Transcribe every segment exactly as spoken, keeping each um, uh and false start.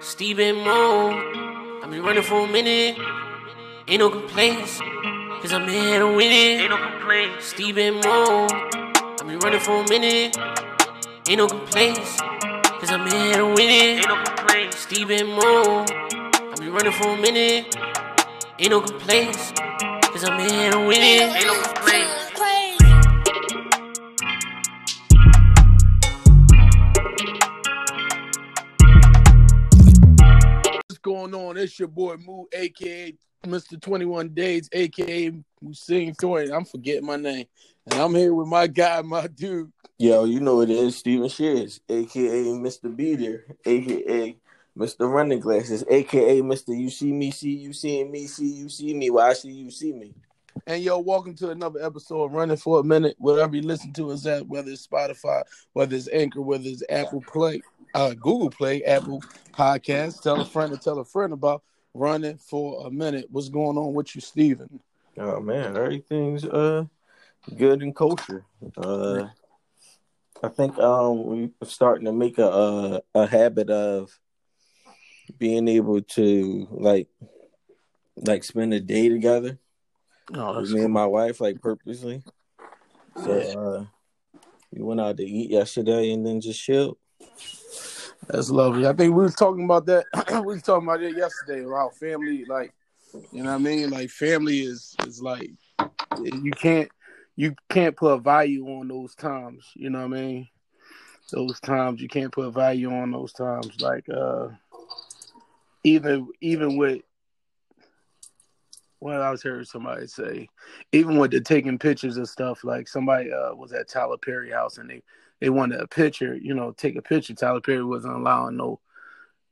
Steven Moon, I've been running for a minute. Ain't no complaints, cause I'm here to win it. Ain't no complaints. Steven Moon, I've been running for a minute. Ain't no complaints, cause I'm here to win it. Ain't no complaints. Steven Moon, I've been running for a minute. Ain't no complaints, cause I'm here to win it. Ain't no complaints. Going on, it's your boy Moo, aka Mister twenty-one Days, aka Muhsin Thornton. I'm forgetting my name, and I'm here with my guy, my dude. Yo, you know it is Steven Shears, aka Mister Beater, aka Mister Running Glasses, aka Mister You See Me, See You Seeing Me, See You See Me, Why I See You See Me. And yo, welcome to another episode of Running for a Minute. Whatever you listen to us at, whether it's Spotify, whether it's Anchor, whether it's Apple Play. Uh, Google Play, Apple Podcasts. Tell a friend to tell a friend about Running for a Minute. What's going on with you, Steven? Oh, man. Everything's uh good in culture. Uh, I think um, we're starting to make a, a a habit of being able to, like, like spend a day together. Oh, with me and my wife, like, purposely. So uh, we went out to eat yesterday and then just chilled. That's lovely. I think we were talking about that. we were talking about it yesterday about family. Like, you know what I mean? Like, family is is like you can't you can't put a value on those times. You know what I mean? Those times you can't put a value on those times. Like, uh, even even with well, I was hearing somebody say, even with the taking pictures and stuff. Like, somebody uh, was at Tyler Perry house and they. They wanted a picture, you know, take a picture. Tyler Perry wasn't allowing no,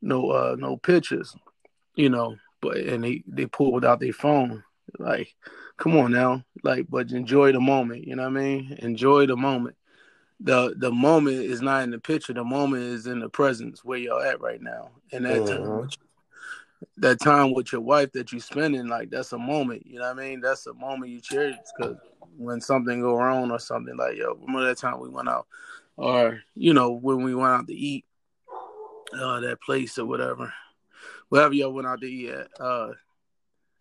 no, uh, no pictures, you know. But and they, they pulled out their phone. Like, come on now, like, but enjoy the moment. You know what I mean? Enjoy the moment. the The moment is not in the picture. The moment is in the presence where y'all at right now. And that mm-hmm. time, with you, that time with your wife that you spending, like, that's a moment. You know what I mean? That's a moment you cherish because when something go wrong or something, like, yo, remember that time we went out. Or, you know, when we went out to eat, uh, that place or whatever. Wherever y'all went out to eat at. Uh,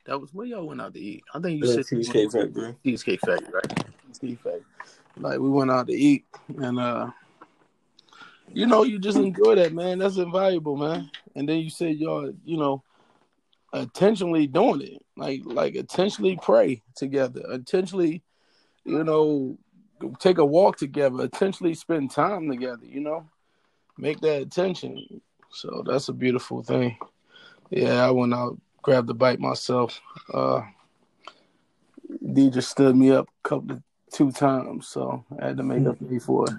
that was where y'all went out to eat. I think you said Cheesecake Factory. Cheesecake Factory, right? Cheesecake Factory. Like, we went out to eat. And, uh, you know, you just enjoy that, man. That's invaluable, man. And then you said y'all, you know, intentionally doing it. Like, like intentionally pray together. Intentionally, you know... take a walk together, intentionally spend time together, you know, make that attention. So that's a beautiful thing. Yeah, I went out, grabbed a bite myself. Uh, D just stood me up a couple of two times, so I had to make up for it.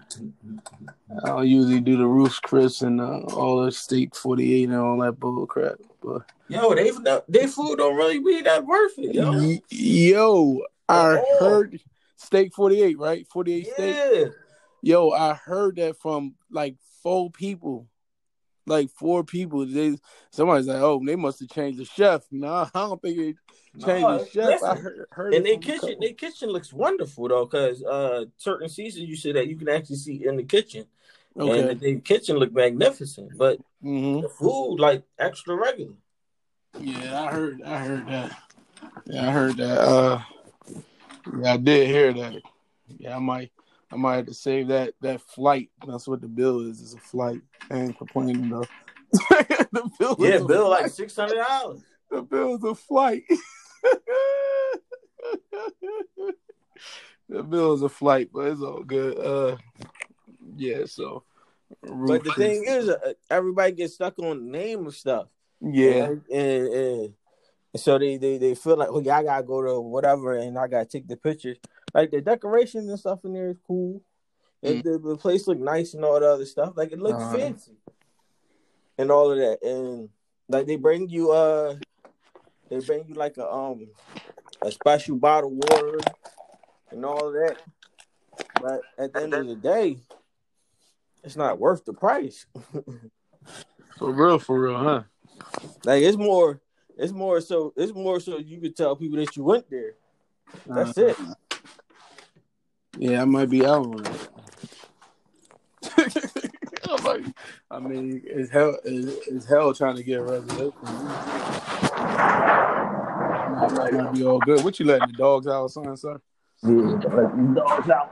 I don't usually do the Roof's Crisps and uh, all the Steak forty-eight and all that bull crap. But yo, they, they food don't really be that worth it, yo. Yo, I oh. heard... Steak forty-eight, right? forty-eight yeah. Steak. Yo, I heard that from like four people. Like four people. They, somebody's like, oh, they must have changed the chef. Nah, I don't think they changed no, the chef. Listen, I heard, heard and their kitchen, their kitchen looks wonderful, though, because uh, certain seasons you see that you can actually see in the kitchen. Okay. And the kitchen looked magnificent, but mm-hmm. the food, like, extra regular. Yeah, I heard, I heard that. Yeah, I heard that. Uh, Yeah, I did hear that. Yeah, I might, I might have to save that that flight. That's what the bill is. It's a flight. I ain't complaining though. the bill. Yeah, is bill like six hundred dollars. The bill is a flight. the bill is a flight, but it's all good. Uh, yeah. So, but the thing is, uh, everybody gets stuck on the name of stuff. Yeah, and. and, and So they, they, they feel like, oh, yeah, I got to go to whatever, and I got to take the pictures. Like, the decorations and stuff in there is cool. Mm. The, the place looked nice and all the other stuff. Like, it looked uh-huh. fancy and all of that. And, like, they bring you, uh, they bring you, like, a um a special bottle of water and all of that. But at the end of the day, it's not worth the price. for real, for real, huh? Like, it's more... It's more so. It's more so you could tell people that you went there. That's uh, it. Yeah, I might be out on it. I'm like, I mean, it's hell, it's hell trying to get a resolution. It might not be all good. What you letting the dogs out, son, son? Yeah, letting the dogs out.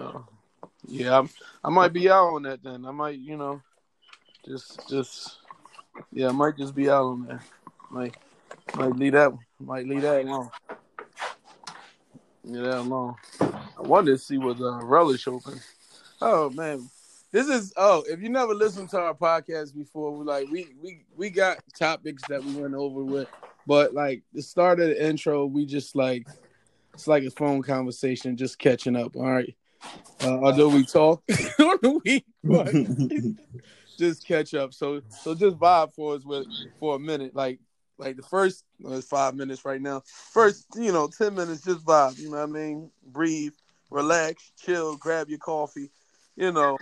Oh. Yeah, I'm, I might be out on that then. I might, you know, just, just, yeah, I might just be out on that. Might, might leave that, might leave that alone. Yeah, that alone. I wanted to see what the uh, relish open. Oh man, this is oh. If you never listened to our podcast before, we like we we we got topics that we went over with, but like the start of the intro, we just like it's like a phone conversation, just catching up. All right. Uh, although we talk on the week, but just catch up. So, so just vibe for us with for a minute. Like, like the first well, it's five minutes right now. First, you know, ten minutes, just vibe. You know what I mean? Breathe, relax, chill, grab your coffee. You know,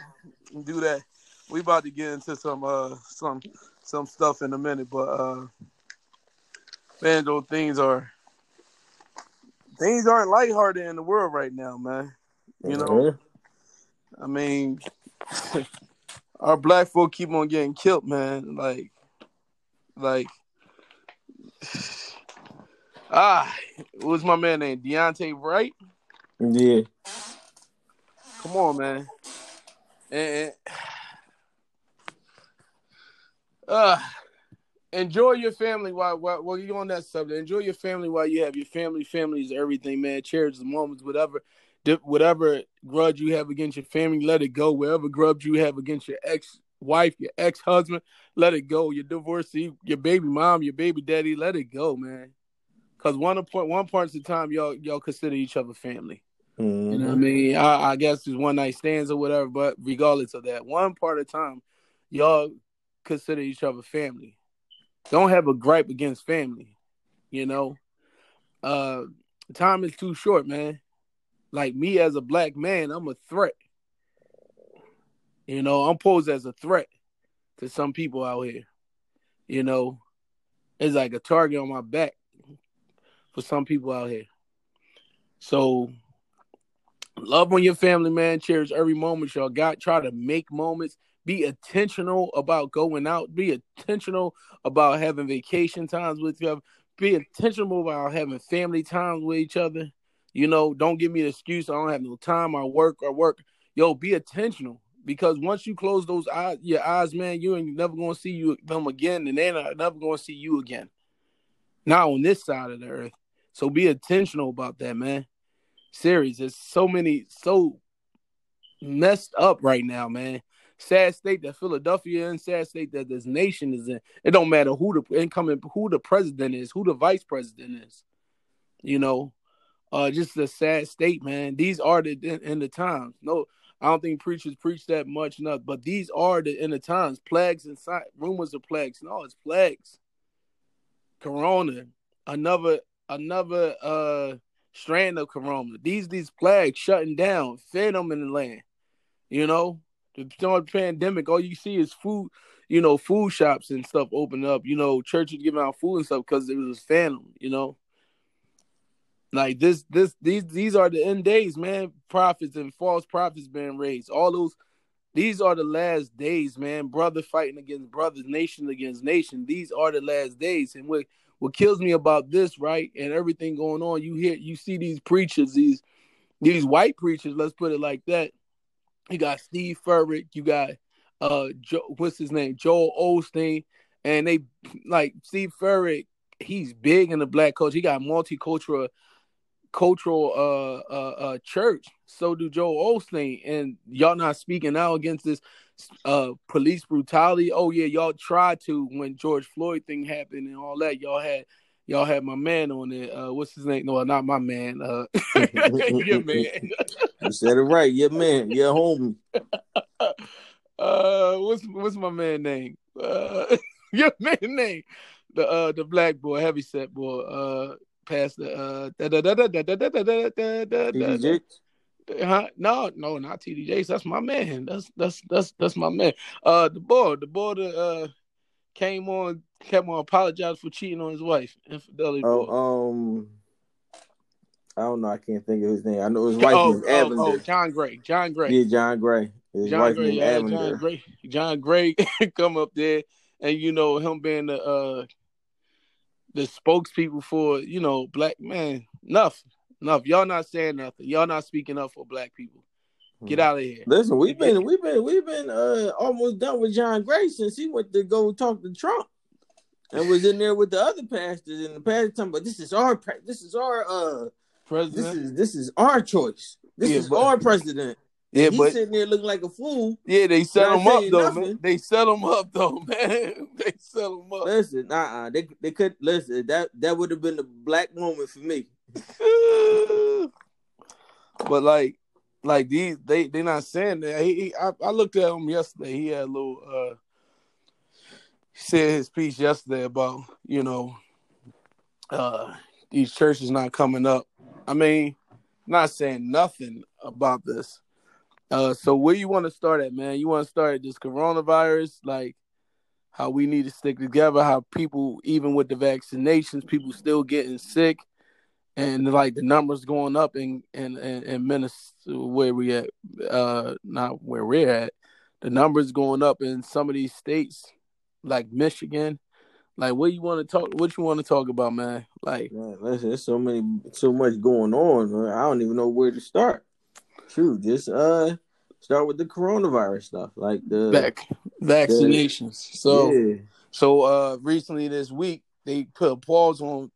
do that. We about to get into some uh some some stuff in a minute, but uh, man, those things are things aren't lighthearted in the world right now, man. You know, I mean, our black folk keep on getting killed, man. Like, like, ah, what's my man named? Deontay Wright? Yeah. Come on, man. And, uh, enjoy your family while, while, while you're on that subject. Enjoy your family while you have your family. Family is everything, man. Cherish the moments, whatever. Whatever grudge you have against your family, let it go. Whatever grudge you have against your ex-wife, your ex-husband, let it go. Your divorcee, your baby mom, your baby daddy, let it go, man. Because one point, one part of the time, y'all y'all consider each other family. Mm-hmm. You know what I mean? I, I guess it's one night stands or whatever, but regardless of that, one part of the time, y'all consider each other family. Don't have a gripe against family, you know? Uh, time is too short, man. Like me as a black man, I'm a threat. You know, I'm posed as a threat to some people out here. You know, it's like a target on my back for some people out here. So love on your family, man. Cherish every moment y'all got. Try to make moments. Be intentional about going out. Be intentional about having vacation times with each other. Be intentional about having family times with each other. You know, don't give me an excuse. I don't have no time. I work or work. Yo, be intentional because once you close those eyes, your eyes, man, you ain't never gonna see you them again, and they're not, never gonna see you again. Not on this side of the earth. So be intentional about that, man. Serious. There's so many so messed up right now, man. Sad state that Philadelphia in. Sad state that this nation is in. It don't matter who the incoming, who the president is, who the vice president is. You know. Uh, just a sad state, man. These are the end of times. No, I don't think preachers preach that much, enough, but these are the end of times. Plagues and si- rumors of plagues. No, it's plagues. Corona, another another uh, strand of corona. These these plagues shutting down, phantom in the land. You know, the pandemic. All you see is food. You know, food shops and stuff opening up. You know, churches giving out food and stuff because it was phantom. You know. Like this, this, these, these are the end days, man. Prophets and false prophets being raised. All those, these are the last days, man. Brother fighting against brothers, nation against nation. These are the last days. And what, what kills me about this, right, and everything going on, you hear, you see these preachers, these, these white preachers. Let's put it like that. You got Steve Furick. You got, uh, Joe, what's his name, Joel Osteen, and they like Steve Furick. He's big in the black culture. He got multicultural. cultural uh, uh, uh, church. So do Joel Osteen. And y'all not speaking out against this uh, police brutality. Oh yeah, y'all tried to when George Floyd thing happened and all that. Y'all had y'all had my man on it. Uh, what's his name? No, not my man. Uh, your man. You said it right. Your man. Your homie. Uh, what's what's my man name? Uh, your man name. The uh the black boy, heavyset boy. Uh. Past the uh, da da da da da da da da da da da. T D Jakes? Huh? No, no, not T D Jakes. That's my man. That's that's that's that's my man. Uh, the boy, the boy that uh came on, came on, apologized for cheating on his wife, infidelity. Oh, boy. um, I don't know. I can't think of his name. I know his wife oh, named Avenger. Oh, oh, John Gray. John Gray. Yeah, John Gray. His John wife Gray, named yeah, Avenger. John Gray. John Gray come up there, and you know him being the uh, the spokespeople for you know black man. Enough, enough. Y'all not saying nothing. Y'all not speaking up for black people. Get out of here. Listen, we've been we've been we've been uh, almost done with John Gray since he went to go talk to Trump and was in there with the other pastors and the pastor talking about this is our this is our uh president. This is this is our choice. This yeah, is but, our president. Yeah, he's but, sitting there looking like a fool. Yeah, they set him up though, nothing. man. They set him up though, man. They set him up. Listen, uh uh-uh. uh they they could listen, that that would have been the black moment for me. But like Like these, they they not saying that. He, he I, I looked at him yesterday. He had a little. Uh, he said his piece yesterday about you know, uh, these churches not coming up. I mean, not saying nothing about this. Uh, so where you want to start at, man? You want to start at this coronavirus, like how we need to stick together. How people, even with the vaccinations, people still getting sick. And like the numbers going up in and and, and Minnesota, where we at, uh, not where we're at. The numbers going up in some of these states, like Michigan. Like, what you want to talk? What you want to talk about, man? Like, man, listen, there's so many, so much going on. Man. I don't even know where to start. True, just uh, start with the coronavirus stuff, like the back vaccinations. The, so, yeah. so uh, recently this week they put a pause on.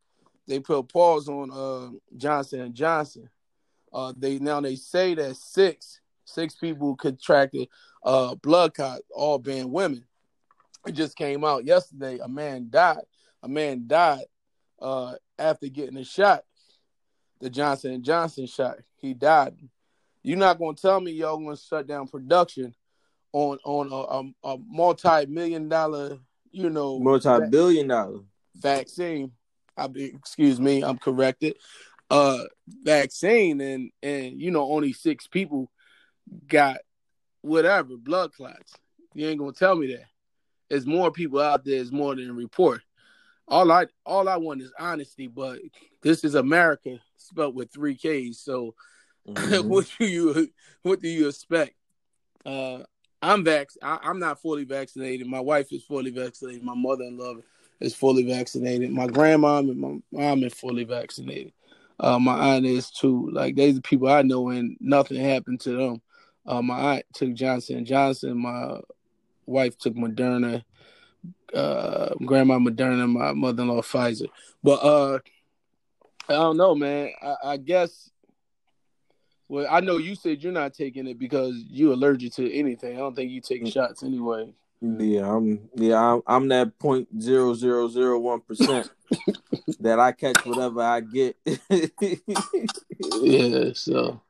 They put a pause on uh, Johnson and Johnson. Uh, they now they say that six six people contracted uh, blood clot, all being women. It just came out yesterday. A man died. A man died uh, after getting a shot, the Johnson and Johnson shot. He died. You're not gonna tell me y'all gonna shut down production on on a, a, a multi-million dollar, you know, multi-billion vac- dollar vaccine. I be, excuse me, I'm corrected. Uh, vaccine and and you know only six people got whatever blood clots. You ain't gonna tell me that. There's more people out there. It's more than a report. All I all I want is honesty. But this is America, spelled with three K's. So mm-hmm. what do you what do you expect? Uh, I'm vax. I, I'm not fully vaccinated. My wife is fully vaccinated. My mother-in-law is fully vaccinated. My grandma and my mom is fully vaccinated. Uh, my aunt is too. Like, these are people I know, and nothing happened to them. Uh, my aunt took Johnson and Johnson. My wife took Moderna. Uh, grandma Moderna. My mother-in-law Pfizer. But uh, I don't know, man. I, I guess. Well, I know you said you're not taking it because you're allergic to anything. I don't think you take shots anyway. Yeah, I'm. Yeah, I'm, I'm that point zero zero zero one percent that I catch whatever I get. Yeah. So,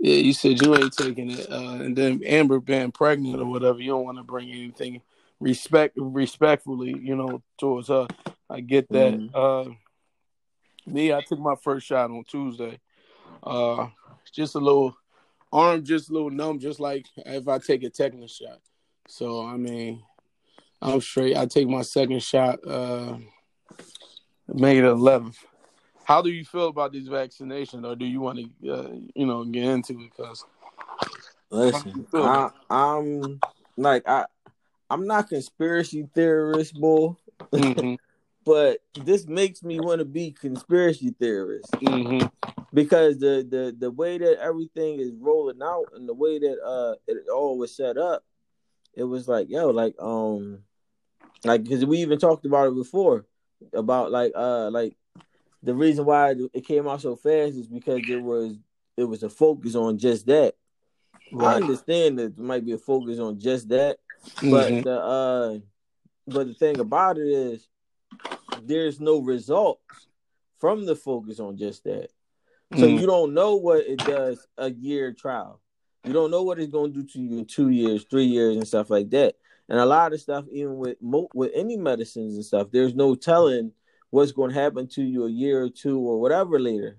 yeah, you said you ain't taking it, uh, and then Amber being pregnant or whatever. You don't want to bring anything respect respectfully, you know, towards her. I get that. Mm-hmm. Uh, me, I took my first shot on Tuesday. Uh, just a little arm, just a little numb, just like if I take a tetanus shot. So, I mean, I'm straight. I take my second shot, uh, May the eleventh. How do you feel about these vaccinations, or do you want to, uh, you know, get into it? Because listen, I, I'm like, I, I'm not conspiracy theorist, boy, mm-hmm. but this makes me want to be conspiracy theorist mm-hmm. because the, the, the way that everything is rolling out and the way that uh, it all was set up. It was like, yo, like, um, like, because we even talked about it before, about like, uh, like, the reason why it came out so fast is because there was, it was a focus on just that. Right. I understand that there might be a focus on just that, mm-hmm. but the, uh, but the thing about it is, there's no results from the focus on just that, so mm-hmm. you don't know what it does a year trial. You don't know what it's going to do to you in two years, three years, and stuff like that. And a lot of stuff, even with with any medicines and stuff, there's no telling what's going to happen to you a year or two or whatever later.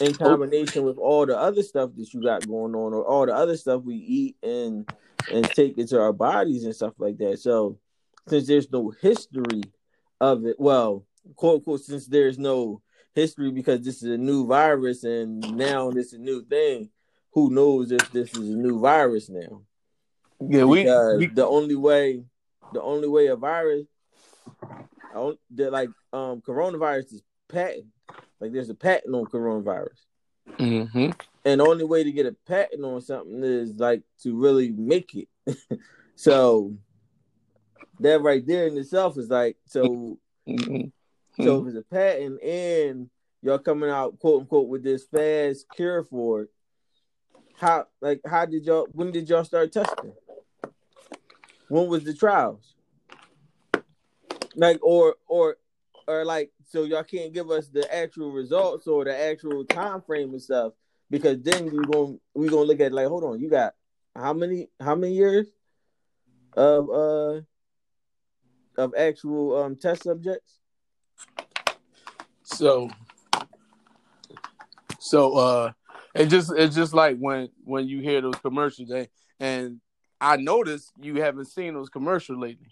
In combination with all the other stuff that you got going on, or all the other stuff we eat and and take into our bodies and stuff like that. So since there's no history of it, well, quote unquote, since there's no history because this is a new virus and now this is a new thing. Who knows if this is a new virus now? Yeah, we, we the only way, the only way a virus, that like um, coronavirus is patent. Like there's a patent on coronavirus, mm-hmm. and the only way to get a patent on something is like to really make it. So that right there in itself is like so. Mm-hmm. So if it's a patent and y'all coming out quote unquote with this fast cure for it. How like how did y'all? When did y'all start testing? When was the trials? Like or or or like so y'all can't give us the actual results or the actual time frame and stuff because then we gonna we gonna look at like hold on, you got how many how many years of uh of actual um test subjects? So so uh. It just it's just like when, when you hear those commercials, and, and I noticed you haven't seen those commercials lately.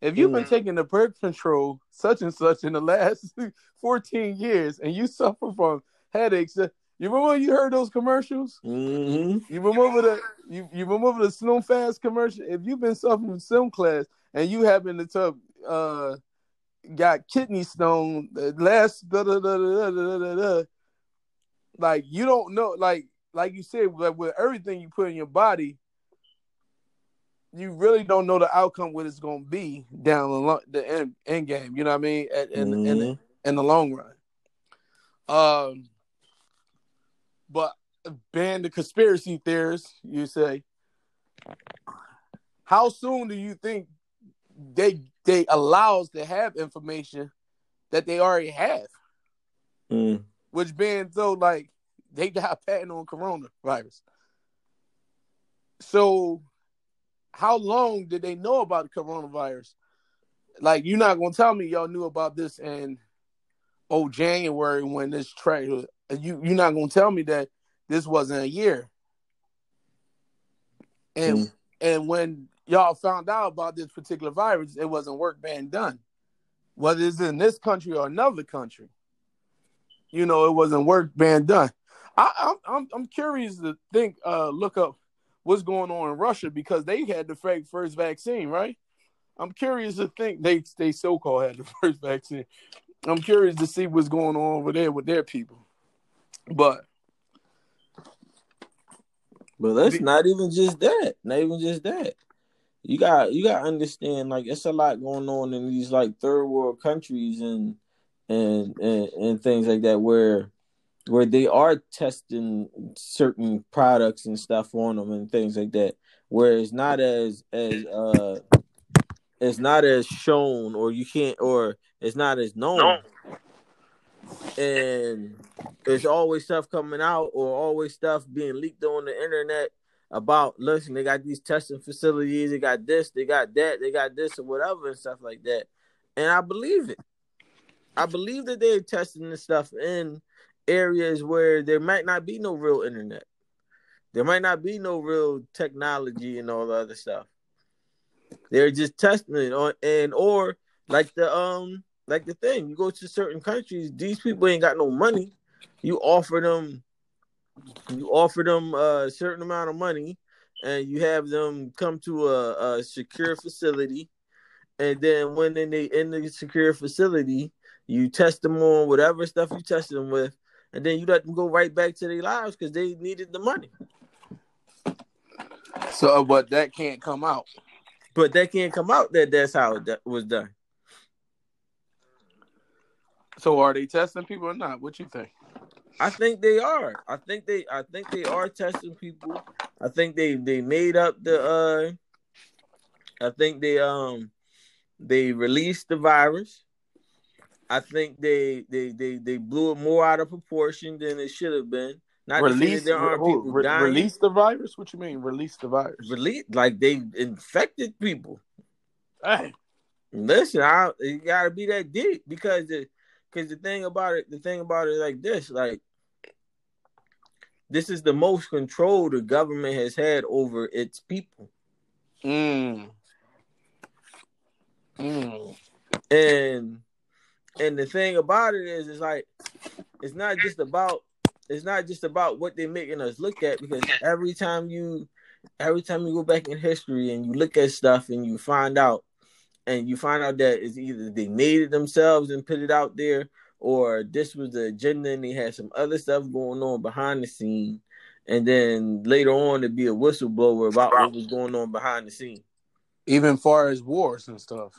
If you've mm. been taking the birth control such and such in the last fourteen years, and you suffer from headaches, you remember when you heard those commercials? Mm-hmm. You remember the you, you remember the Slim Fast commercial? If you've been suffering from Slim Class and you happen to tough, uh got kidney stone last da da da da da da da. Like you don't know, like like you said, like with everything you put in your body, you really don't know the outcome what it's going to be down the, long, the end, end game. You know what I mean? At, in, mm-hmm. in, in, in the long run. Um, but ban the conspiracy theorists. You say, how soon do you think they they allow us to have information that they already have? Mm. Which being so, like, they got a patent on coronavirus. So, how long did they know about the coronavirus? Like, you're not going to tell me y'all knew about this in, oh, January when this track was. You, you're not going to tell me that this wasn't a year. And mm. and when y'all found out about this particular virus, it wasn't work being done. Whether it's in this country or another country. You know, it wasn't work being done. I, I'm I'm curious to think, uh, look up what's going on in Russia because they had the fake first vaccine, right? I'm curious to think they they so called had the first vaccine. I'm curious to see what's going on over there with their people, but but that's the, not even just that. Not even just that. You got you got to understand, like it's a lot going on in these like third world countries and. And, and and things like that, where where they are testing certain products and stuff on them and things like that, where it's not as as uh it's not as shown or you can't or it's not as known, and there's always stuff coming out or always stuff being leaked on the internet about listen they got these testing facilities, they got this, they got that, they got this or whatever and stuff like that, and I believe it. I believe that they're testing this stuff in areas where there might not be no real internet. There might not be no real technology and all the other stuff. They're just testing it on and or like the um like the thing. You go to certain countries, these people ain't got no money. You offer them you offer them a certain amount of money and you have them come to a, a secure facility, and then when they in the secure facility you test them on whatever stuff you test them with, and then you let them go right back to their lives because they needed the money. So, but that can't come out. But that can't come out that that's how it was done. So, are they testing people or not? What you think? I think they are. I think they. I think they are testing people. I think they. They made up the. Uh, I think they. Um, they released the virus. I think they, they they they blew it more out of proportion than it should have been. Not release, there aren't people re- dying. Release the virus? What you mean? Release the virus? Release like they infected people. Hey, listen, I, you gotta be that deep because the because the thing about it, the thing about it, like this, like this is the most control the government has had over its people. Mm. Mm. And. And the thing about it is, it's like it's not just about it's not just about what they're making us look at, because every time you every time you go back in history and you look at stuff and you find out and you find out that it's either they made it themselves and put it out there, or this was the agenda and they had some other stuff going on behind the scene, and then later on to be a whistleblower about what was going on behind the scene. Even far as wars and stuff.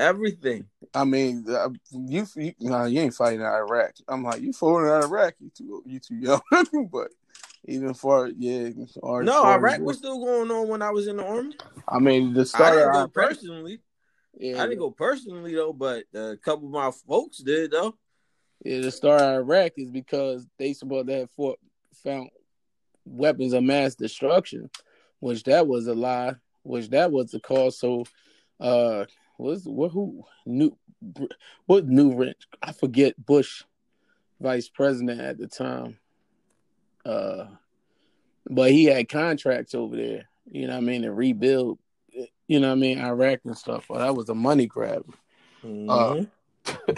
Everything. I mean, you, you nah, you ain't fighting in Iraq. I'm like, you fooling in Iraq? You too, you too young. But even for yeah, or, no, or Iraq was still going on when I was in the army. I mean, the start. I didn't go Iraq. personally. Yeah, I didn't go personally though, but a couple of my folks did though. Yeah, the start of Iraq is because they supposed to have fought, found weapons of mass destruction, which that was a lie, which that was the cause. So, uh. Was what who new what new rich? I forget Bush, vice president at the time. Uh, but he had contracts over there, you know what I mean, to rebuild, you know what I mean, Iraq and stuff. Well, that was a money grab. Mm-hmm. Uh,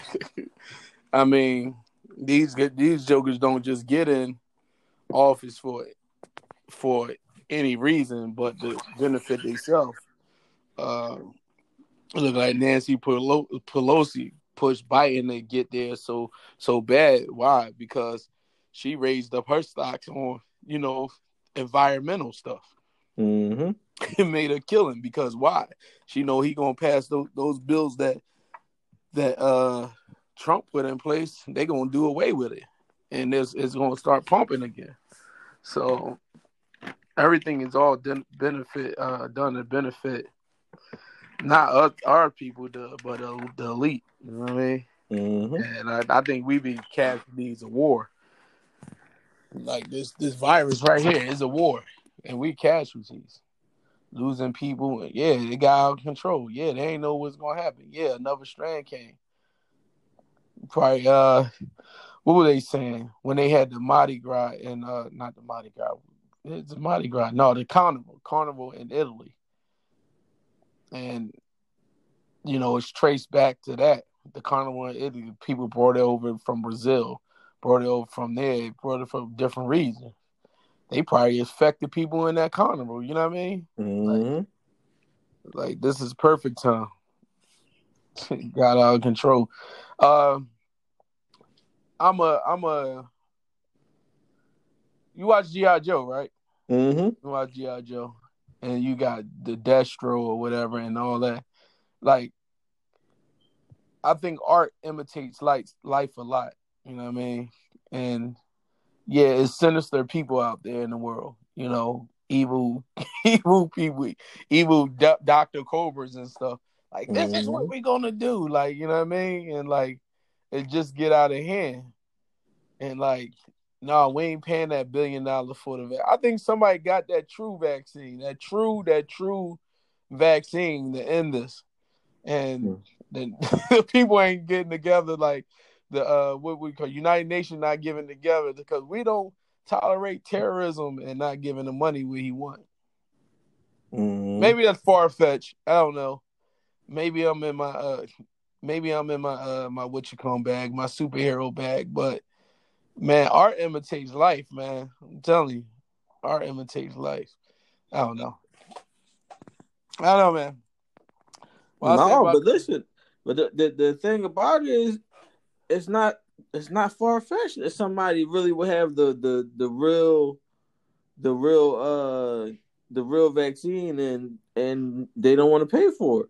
I mean, these these jokers don't just get in office for for any reason but to benefit themselves. Uh, Look like Nancy Pelosi pushed Biden to get there so so bad. Why? Because she raised up her stocks on, you know, environmental stuff. Mm-hmm. It made her killing because why? She know he gonna pass those, those bills that that uh, Trump put in place. They gonna do away with it, and it's, it's gonna start pumping again. So everything is all de- benefit uh, done to benefit. Not us, our people, do, but uh, the elite. You know what I mean? Mm-hmm. And I, I think we be casualties of war. Like this, this virus right here is a war, and we casualties, losing people. And yeah, they got out of control. Yeah, they ain't know what's gonna happen. Yeah, another strand came. Probably. Uh, what were they saying when they had the Mardi Gras and uh, not the Mardi Gras? It's the Mardi Gras. No, the carnival, carnival in Italy. And, you know, it's traced back to that. The carnival in Italy, people brought it over from Brazil, brought it over from there, brought it for different reasons. They probably affected people in that carnival, you know what I mean? Mm-hmm. Like, like, this is perfect time. Got out of control. Uh, I'm a, I'm a, you watch G I. Joe, right? Mm-hmm. You watch G I. Joe. And you got the Destro or whatever and all that. Like, I think art imitates life, life a lot. You know what I mean? And, yeah, it's sinister people out there in the world. You know, evil evil people, evil do- Doctor Cobras and stuff. Like, this mm-hmm. is what we're going to do. Like, you know what I mean? And, like, it just get out of hand. And, like... No, we ain't paying that billion dollars for the vaccine. I think somebody got that true vaccine, that true, that true vaccine to end this. And yeah. the, the people ain't getting together like the uh, what we call United Nations not giving together because we don't tolerate terrorism and not giving the money where he want. Mm. Maybe that's far-fetched. I don't know. Maybe I'm in my uh, maybe I'm in my uh, my what you call bag, my superhero bag, but. Man, art imitates life, man. I'm telling you. Art imitates life. I don't know. I don't know, man. Well, no, but this? listen. But the, the, the thing about it is it's not it's not far-fetched that somebody really would have the, the, the real the real uh the real vaccine and and they don't want to pay for it.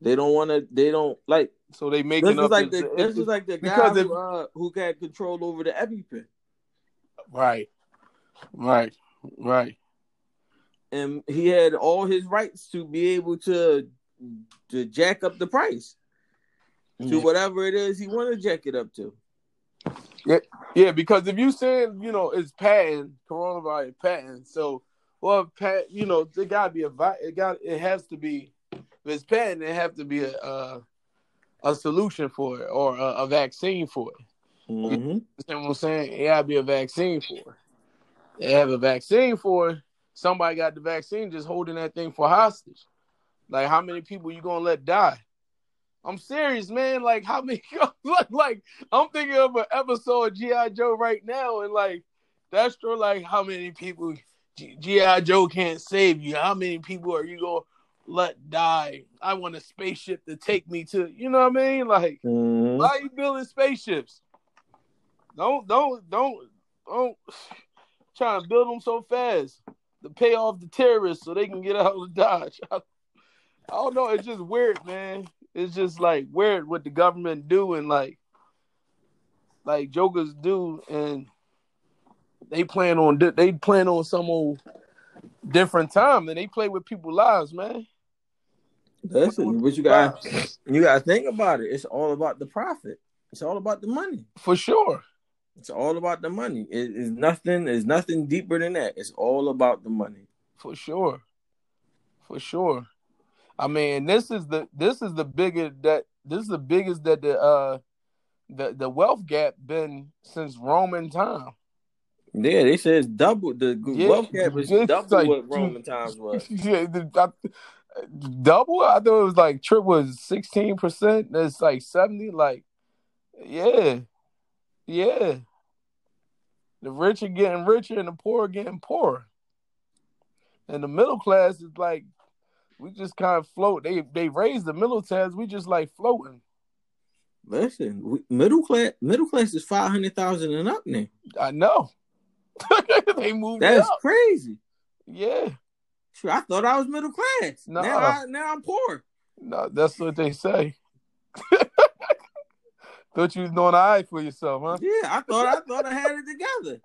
They don't want to they don't like So they making this up. Is like the, this is like the guy who, it, uh, who got control over the EpiPen. Right, right, right. And he had all his rights to be able to to jack up the price to yeah. whatever it is he wanted to jack it up to. Yeah, yeah. Because if you saying you know it's patent, coronavirus patent. So well, patent. You know, there gotta be a. It got. It has to be. If it's patent, it have to be a. Uh, a solution for it or a, a vaccine for it. Mm-hmm. You know what I'm saying? It gotta be a vaccine for it. They have a vaccine for it. Somebody got the vaccine just holding that thing for hostage. Like, how many people you gonna let die? I'm serious, man. Like, how many? Like, I'm thinking of an episode of G I. Joe right now, and like, that's true. Like, how many people G I. Joe can't save you? How many people are you gonna let die? I want a spaceship to take me to. You know what I mean? Like, mm-hmm. Why are you building spaceships? Don't, don't, don't, don't. Trying to build them so fast to pay off the terrorists so they can get out of Dodge. I, I don't know. It's just weird, man. It's just like weird what the government do and like, like jokers do, and they plan on they plan on some old different time, and they play with people's lives, man. Listen, but you got you got to think about it. It's all about the profit. It's all about the money, for sure. It's all about the money. It is nothing. It's nothing deeper than that. It's all about the money, for sure, for sure. I mean, this is the this is the biggest that this is the biggest that the uh the, the wealth gap been since Roman time. Yeah, they said it's double the yeah, wealth gap is double like, what Roman times was. Yeah, I, double. I thought it was like triple, sixteen percent. That's like seventy. Like, yeah, yeah. The rich are getting richer, and the poor are getting poorer, and the middle class is like. We just kind of float. They they raise the middle class. We just like floating. Listen, we, middle class middle class is five hundred thousand and up now. I know. They moved. That's up. Crazy. Yeah. I thought I was middle class. Nuh-uh. Now I, now I'm poor. No, that's what they say. Thought you was doing all right for yourself, huh? Yeah, I thought I thought I had it together.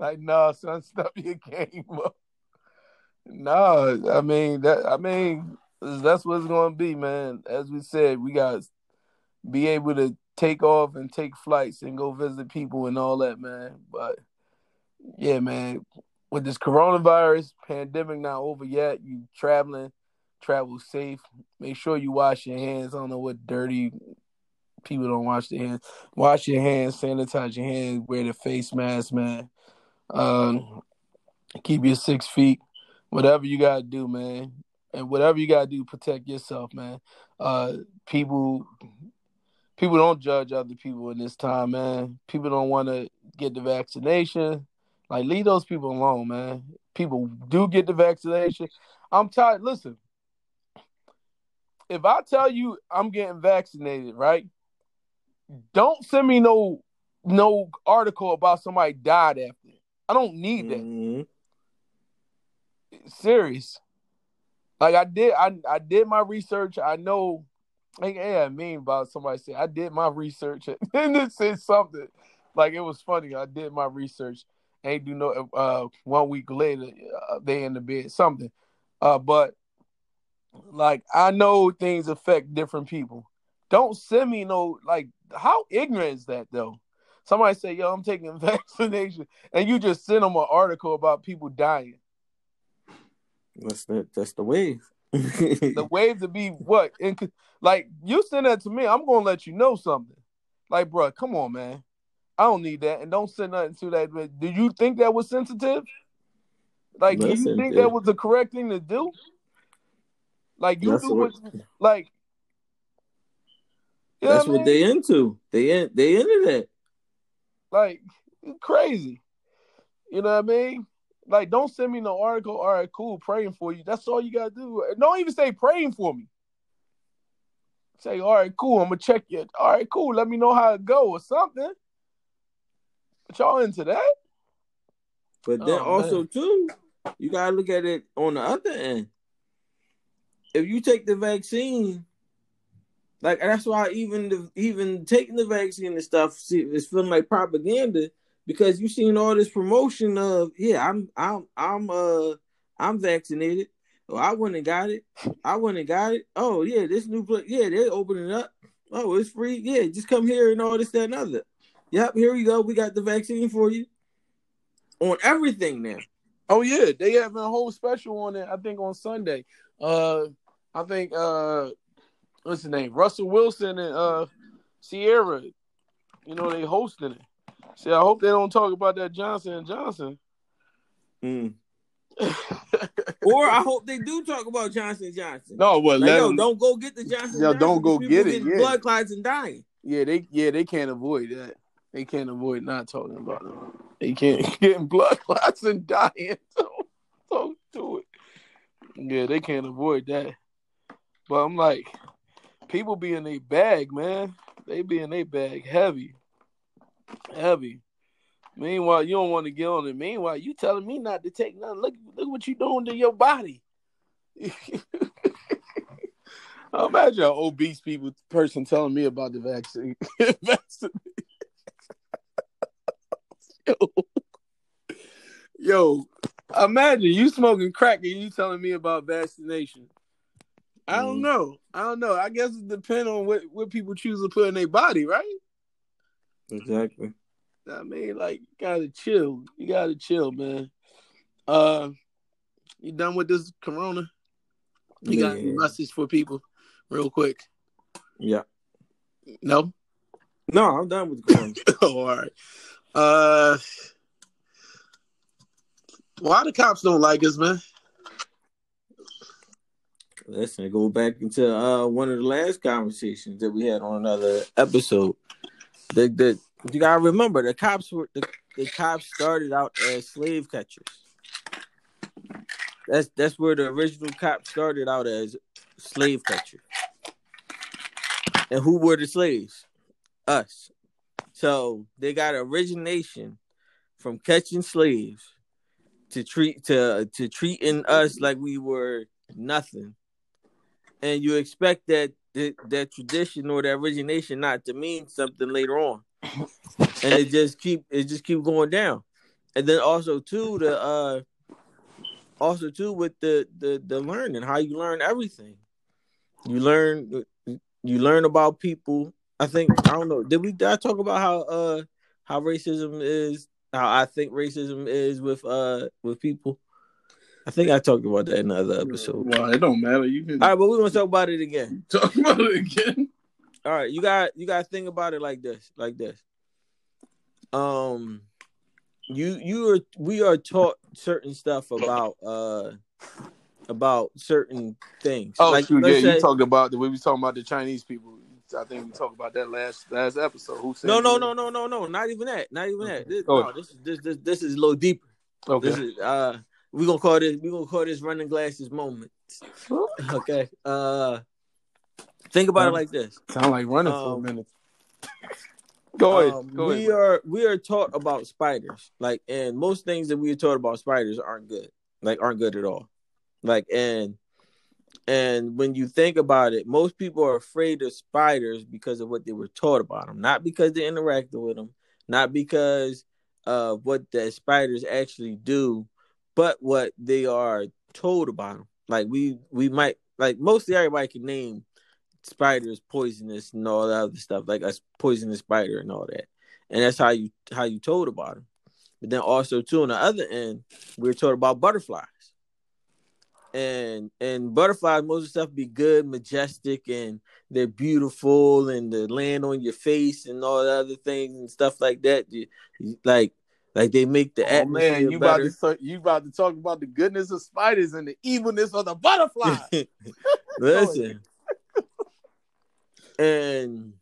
Like, no, son, stop your game up. No, I mean that. I mean that's what it's gonna be, man. As we said, we gotta be able to take off and take flights and go visit people and all that, man. But yeah, man, with this coronavirus pandemic not over yet, you traveling, travel safe. Make sure you wash your hands. I don't know what dirty people don't wash their hands. Wash your hands, sanitize your hands, wear the face mask, man. Um, keep your six feet. Whatever you gotta do, man, and whatever you gotta do, protect yourself, man. Uh, people, people don't judge other people in this time, man. People don't want to get the vaccination. Like, leave those people alone, man. People do get the vaccination. I'm tired. Listen, if I tell you I'm getting vaccinated, right? Don't send me no no article about somebody died after. I don't need that. Mm-hmm. Serious, like I did, I I did my research. I know, like, yeah, I mean, about somebody said I did my research and it said something like it was funny. I did my research. Ain't do no. Uh, one week later, uh, they in the bed something. Uh, but like I know things affect different people. Don't send me no like. How ignorant is that though? Somebody say, yo, I'm taking vaccination, and you just send them an article about people dying. That's the that's the wave. The wave to be what? In, like you send that to me, I'm gonna let you know something. Like, bro, come on, man. I don't need that, and don't send nothing to that. Do you think that was sensitive? Like, listen, do you think dude. that was the correct thing to do? Like, you that's do what, what you, like. You that's what, what they into. They in, they into that. Like, crazy. You know what I mean? Like, don't send me no article. All right, cool. Praying for you. That's all you gotta do. Don't even say praying for me. Say, all right, cool. I'm gonna check you. All right, cool. Let me know how it go or something. But y'all into that? But then oh, also man. too, you gotta look at it on the other end. If you take the vaccine, like that's why even the, even taking the vaccine and stuff, see, it's feeling like propaganda. Because you've seen all this promotion of, yeah, I'm I'm I'm uh I'm vaccinated. Oh, I went and got it. I went and got it. Oh yeah, this new place, yeah, they're opening up. Oh, it's free. Yeah, just come here and all this, that, and other. Yep, here we go. We got the vaccine for you. On everything now. Oh yeah, they have a whole special on it, I think on Sunday. Uh I think uh what's his name? Russell Wilson and uh Sierra. You know, they hosting it. See, I hope they don't talk about that Johnson and Johnson. Mm. Or I hope they do talk about Johnson and Johnson. No, well, like, yo, them, don't go get the Johnson. Yo, Johnson. Don't go People get it. Yeah. Blood clots and dying. Yeah, they yeah they can't avoid that. They can't avoid not talking about them. They can't get blood clots and dying. Don't, don't do it. Yeah, they can't avoid that. But I'm like, people be in their bag, man. They be in their bag heavy. Heavy. Meanwhile, you don't want to get on it. Meanwhile, you telling me not to take nothing. Look, look what you doing to your body. I imagine an obese people person telling me about the vaccine. Yo. Yo, imagine you smoking crack and you telling me about vaccination. I don't mm. know. I don't know. I guess it depends on what, what people choose to put in their body, right? Exactly. I mean, like, you gotta chill. You gotta chill, man. Uh, you done with this corona? You yeah. got any message for people real quick? Yeah. No? No, I'm done with corona. Oh, all right. Uh, why the cops don't like us, man? Listen, go back into uh, one of the last conversations that we had on another episode. The, the, you gotta remember, the cops were the, the cops started out as slave catchers. That's that's where the original cops started out, as slave catchers. And who were the slaves? Us. So they got origination from catching slaves to treat to to treating us like we were nothing. And you expect that, that that tradition or that origination not to mean something later on, and it just keep it just keep going down. And then also too the uh, also too with the, the the learning, how you learn everything. You learn you learn about people. I think I don't know. Did we did I talk about how uh how racism is? How I think racism is with uh with people. I think I talked about that in another episode. Well, it don't matter. You can... All right, but we're gonna talk about it again. Talk about it again. All right, you got you got to think about it like this, like this. Um, you you are we are taught certain stuff about uh about certain things. Oh, like, shoot, yeah, say, you talked about the way we were talking about the Chinese people. I think we talked about that last last episode. Who said? No, no, no, no, no, no. Not even that. Not even that. This, oh. no, this is this this this is a little deeper. Okay. This is, uh, We're gonna call this we're gonna call this running glasses moment. Okay. Uh think about um, it like this. Sound like running um, for a minute. Go ahead. Um, Go we ahead. are we are taught about spiders. Like, and most things that we are taught about spiders aren't good. Like aren't good at all. Like and and when you think about it, most people are afraid of spiders because of what they were taught about them, not because they interacted with them, not because of uh, what the spiders actually do, but what they are told about them. Like, we, we might, like, mostly everybody can name spiders poisonous and all that other stuff, like a poisonous spider and all that. And that's how you how you told about them. But then also, too, on the other end, we were told about butterflies. And and butterflies, most of the stuff be good, majestic, and they're beautiful, and they land on your face and all the other things and stuff like that. You, like, Like they make the atmosphere better. Oh man, you better. about to you about to talk about the goodness of spiders and the evilness of the butterfly. Listen, and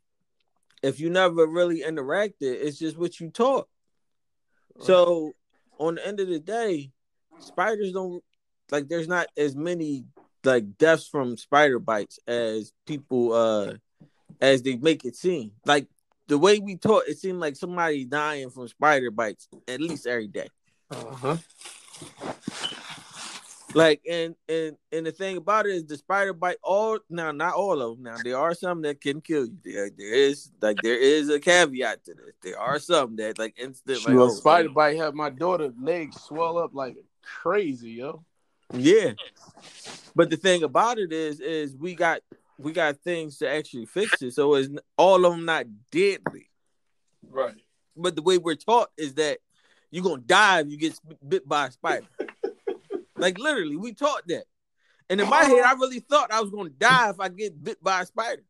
if you never really interacted, it's just what you taught. So, on the end of the day, spiders don't like. There's not as many like deaths from spider bites as people uh as they make it seem. Like, the way we taught, it seemed like somebody dying from spider bites at least every day. Uh-huh. Like, and and and the thing about it is the spider bite, all now, not all of them. Now, there are some that can kill you. There, there is like there is a caveat to this. There are some that like instant. Like, oh, spider bite had my daughter's legs swell up like crazy, yo. Yeah. But the thing about it is, is we got. We got things to actually fix it, so it's all of them not deadly, right? But the way we're taught is that you're gonna die if you get bit by a spider. Like, literally, we taught that. And in my head, I really thought I was gonna die if I get bit by a spider.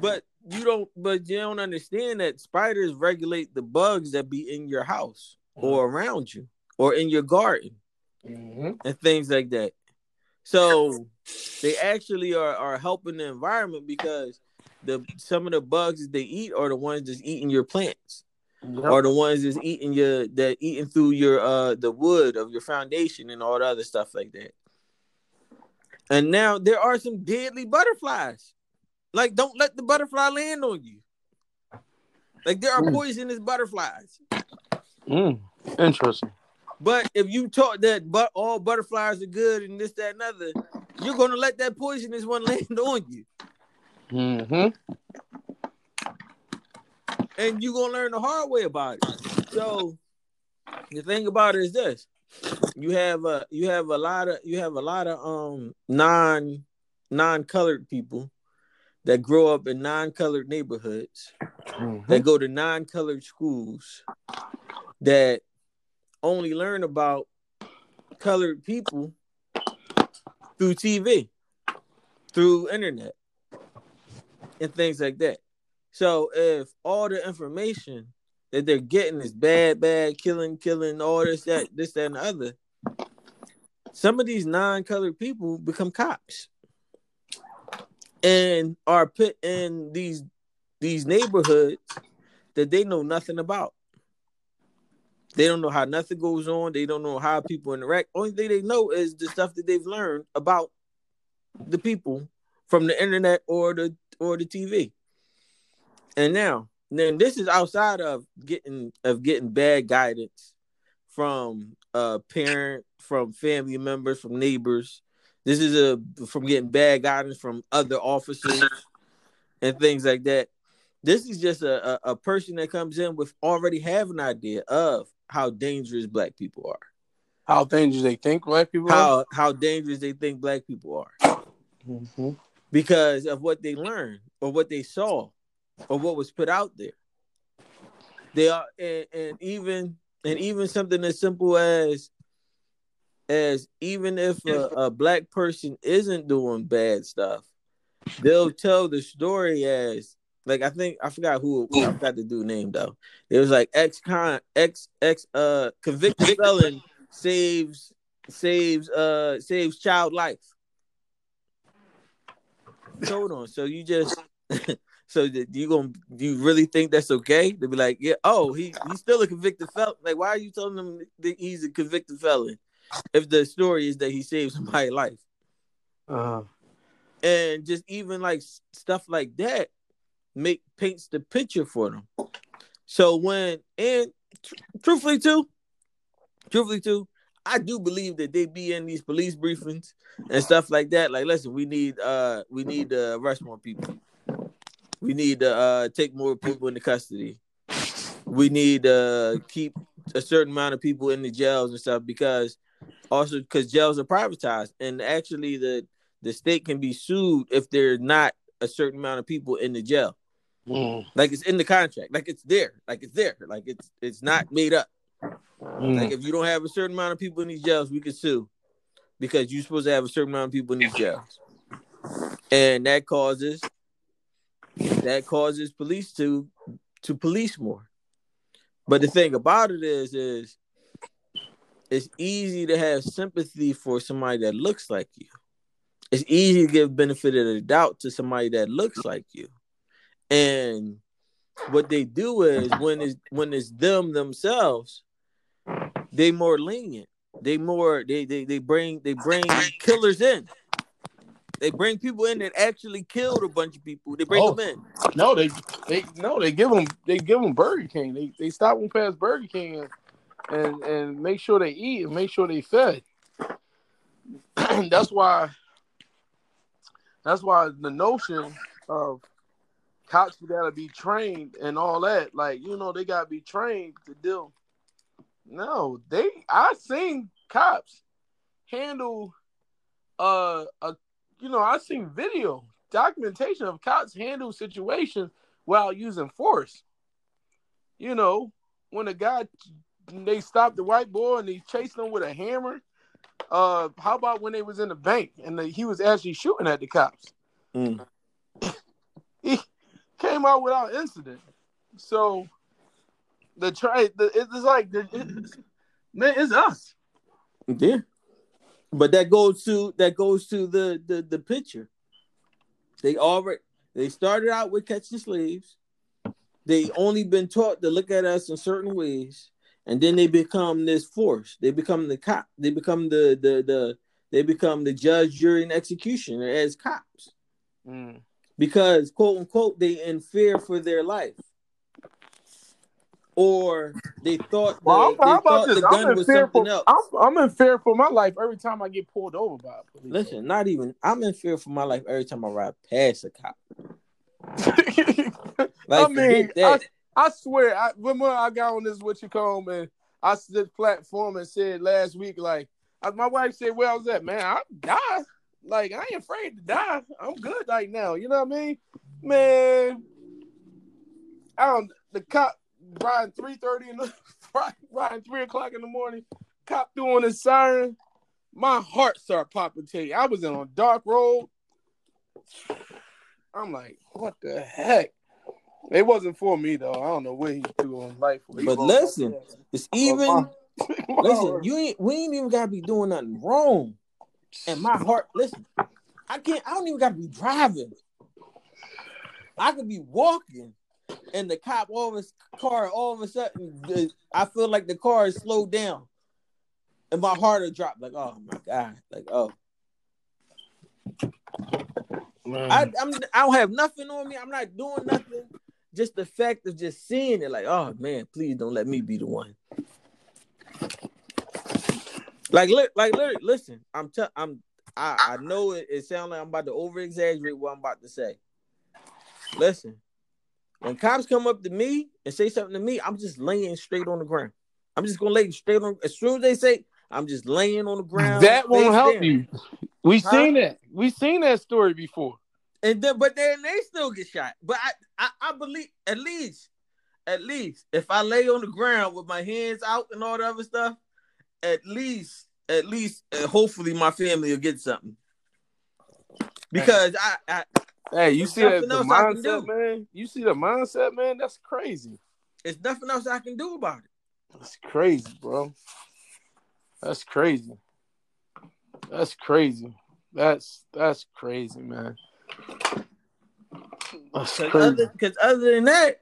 But you don't. But you don't understand that spiders regulate the bugs that be in your house or around you or in your garden, mm-hmm. and things like that. So they actually are, are helping the environment, because the some of the bugs that they eat are the ones that's eating your plants, yep. or the ones that's eating your that eating through your uh the wood of your foundation and all the other stuff like that. And now there are some deadly butterflies. Like, don't let the butterfly land on you. Like, there are mm. poisonous butterflies. Mm. Interesting. But if you taught that but all butterflies are good and this, that, and other, you're going to let that poisonous one land on you. Mm-hmm. And you're going to learn the hard way about it. So the thing about it is this. You have a you have a lot of you have a lot of um non non-colored people that grow up in non-colored neighborhoods, mm-hmm. that go to non-colored schools, that only learn about colored people through T V, through internet, and things like that. So if all the information that they're getting is bad, bad, killing, killing, all this, that, this, that, and the other, some of these non-colored people become cops and are put in these these neighborhoods that they know nothing about. They don't know how nothing goes on. They don't know how people interact. Only thing they know is the stuff that they've learned about the people from the internet or the or the T V. And now, then this is outside of getting of getting bad guidance from a parent, from family members, from neighbors. This is a from getting bad guidance from other officers and things like that. This is just a, a, a person that comes in with already have an idea of how dangerous black people are. How dangerous they think black people how, are? How dangerous they think black people are. Mm-hmm. Because of what they learned or what they saw or what was put out there. They are and, and even and even something as simple as as even if a, a black person isn't doing bad stuff, they'll tell the story as like I think I forgot who I forgot the dude name though. It was like ex con ex ex uh convicted felon saves saves uh saves child life. Hold on, so you just so that you gonna do you really think that's okay? They'll be like, yeah, oh he he's still a convicted felon. Like, why are you telling them that he's a convicted felon if the story is that he saved somebody's life? Uh-huh. And just even like stuff like that. Make paints the picture for them. So when and tr- truthfully too, truthfully too, I do believe that they be in these police briefings and stuff like that. Like, listen, we need uh we need to arrest more people. We need to uh take more people into custody. We need to uh, keep a certain amount of people in the jails and stuff because also because jails are privatized and actually the the state can be sued if they're not a certain amount of people in the jail. Mm. Like it's in the contract, like it's there, like it's there, like it's it's not made up. Mm. Like if you don't have a certain amount of people in these jails, we can sue because you're supposed to have a certain amount of people in these jails, and that causes that causes police to to police more. But the thing about it is, is it's easy to have sympathy for somebody that looks like you. It's easy to give benefit of the doubt to somebody that looks like you. And what they do is when it's when it's them themselves, they more lenient. They more they they they bring they bring killers in. They bring people in that actually killed a bunch of people. They bring oh, them in. No, they they no they give them they give them Burger King. They they stop them past Burger King and and, and make sure they eat and make sure they fed. That's why. That's why the notion of cops gotta be trained and all that, like you know, they gotta be trained to deal. No, they I seen cops handle uh a you know I seen video documentation of cops handle situations while using force. You know when a guy they stopped the white boy and they chased him with a hammer. Uh, how about when they was in the bank and the, he was actually shooting at the cops? Mm. He came out without incident. So the try, the, it's like the, it, Man, it's us. Yeah. But that goes to that goes to the the, the picture. They already they started out with catch the slaves. They only been taught to look at us in certain ways, and then they become this force. They become the cop. They become the the the they become the judge, jury, and executioner as cops. Mm. Because quote unquote they in fear for their life. Or they thought, they, well, they thought the gun was something for, else. I'm, I'm in fear for my life every time I get pulled over by a police. Listen, over. Not even. I'm in fear for my life every time I ride past a cop. Like, I mean, I, I swear, I, when I got on this what you call man, I stood platform and said last week, like, I, my wife said, where I was at, man, I die. Like, I ain't afraid to die. I'm good right now. You know what I mean? Man, I don't, the cop, Brian three thirty in the Brian three o'clock in the morning, cop doing his siren. My heart started popping. Tell you, I was in on dark road. I'm like, what the heck? It wasn't for me though. I don't know what he threw on life. But listen, it's even. Listen, you ain't. We ain't even gotta be doing nothing wrong. And my heart, listen, I can't. I don't even gotta be driving. I could be walking. And the cop, all of his car, all of a sudden, I feel like the car is slowed down, and my heart will drop. Like, oh my god, like oh, I, I'm, I don't have nothing on me. I'm not doing nothing. Just the fact of just seeing it, like, oh man, please don't let me be the one. Like, li- like, literally, listen, I'm, t- I'm, I, I know it, it sounds like I'm about to over exaggerate what I'm about to say. Listen. When cops come up to me and say something to me, I'm just laying straight on the ground. I'm just gonna lay straight on. As soon as they say, I'm just laying on the ground. That won't help you. We huh? seen that. We seen that story before. And then, but then they still get shot. But I, I, I believe at least, at least if I lay on the ground with my hands out and all the other stuff, at least, at least, uh, hopefully my family will get something. Because I. I Hey, you There's see that the mindset, man? You see the mindset, man? That's crazy. There's nothing else I can do about it. That's crazy, bro. That's crazy. That's crazy. That's that's crazy, man. That's Cause crazy. Because other, other than that,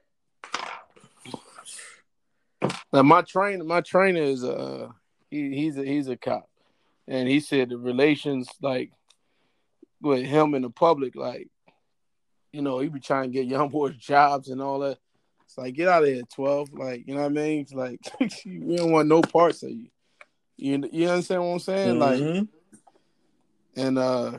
now my trainer, my trainer is uh he he's a, he's a cop, and he said the relations like with him and the public like. You know, he be trying to get young boys jobs and all that. It's like, get out of here, twelve. Like, you know what I mean? It's like, we don't want no parts of you. You, you understand what I'm saying? Mm-hmm. Like, and, uh,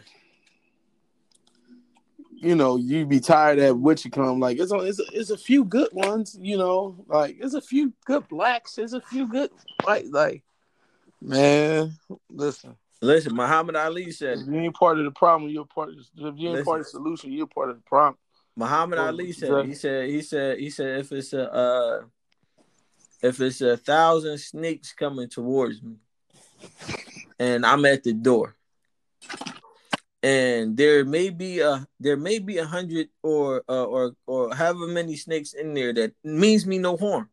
you know, you be tired at what you come. Like, it's, it's, it's a few good ones, you know. Like, there's a few good blacks. There's a few good, like, like, man, listen. Listen, Muhammad Ali said, if you ain't part of the problem, you're part of the, if you ain't listen, part of the solution, you're part of the problem. Muhammad well, Ali said, exactly. he said, he said, he said, if it's a, uh, if it's a thousand snakes coming towards me and I'm at the door and there may be a, there may be a hundred or, uh, or, or however many snakes in there that means me no harm.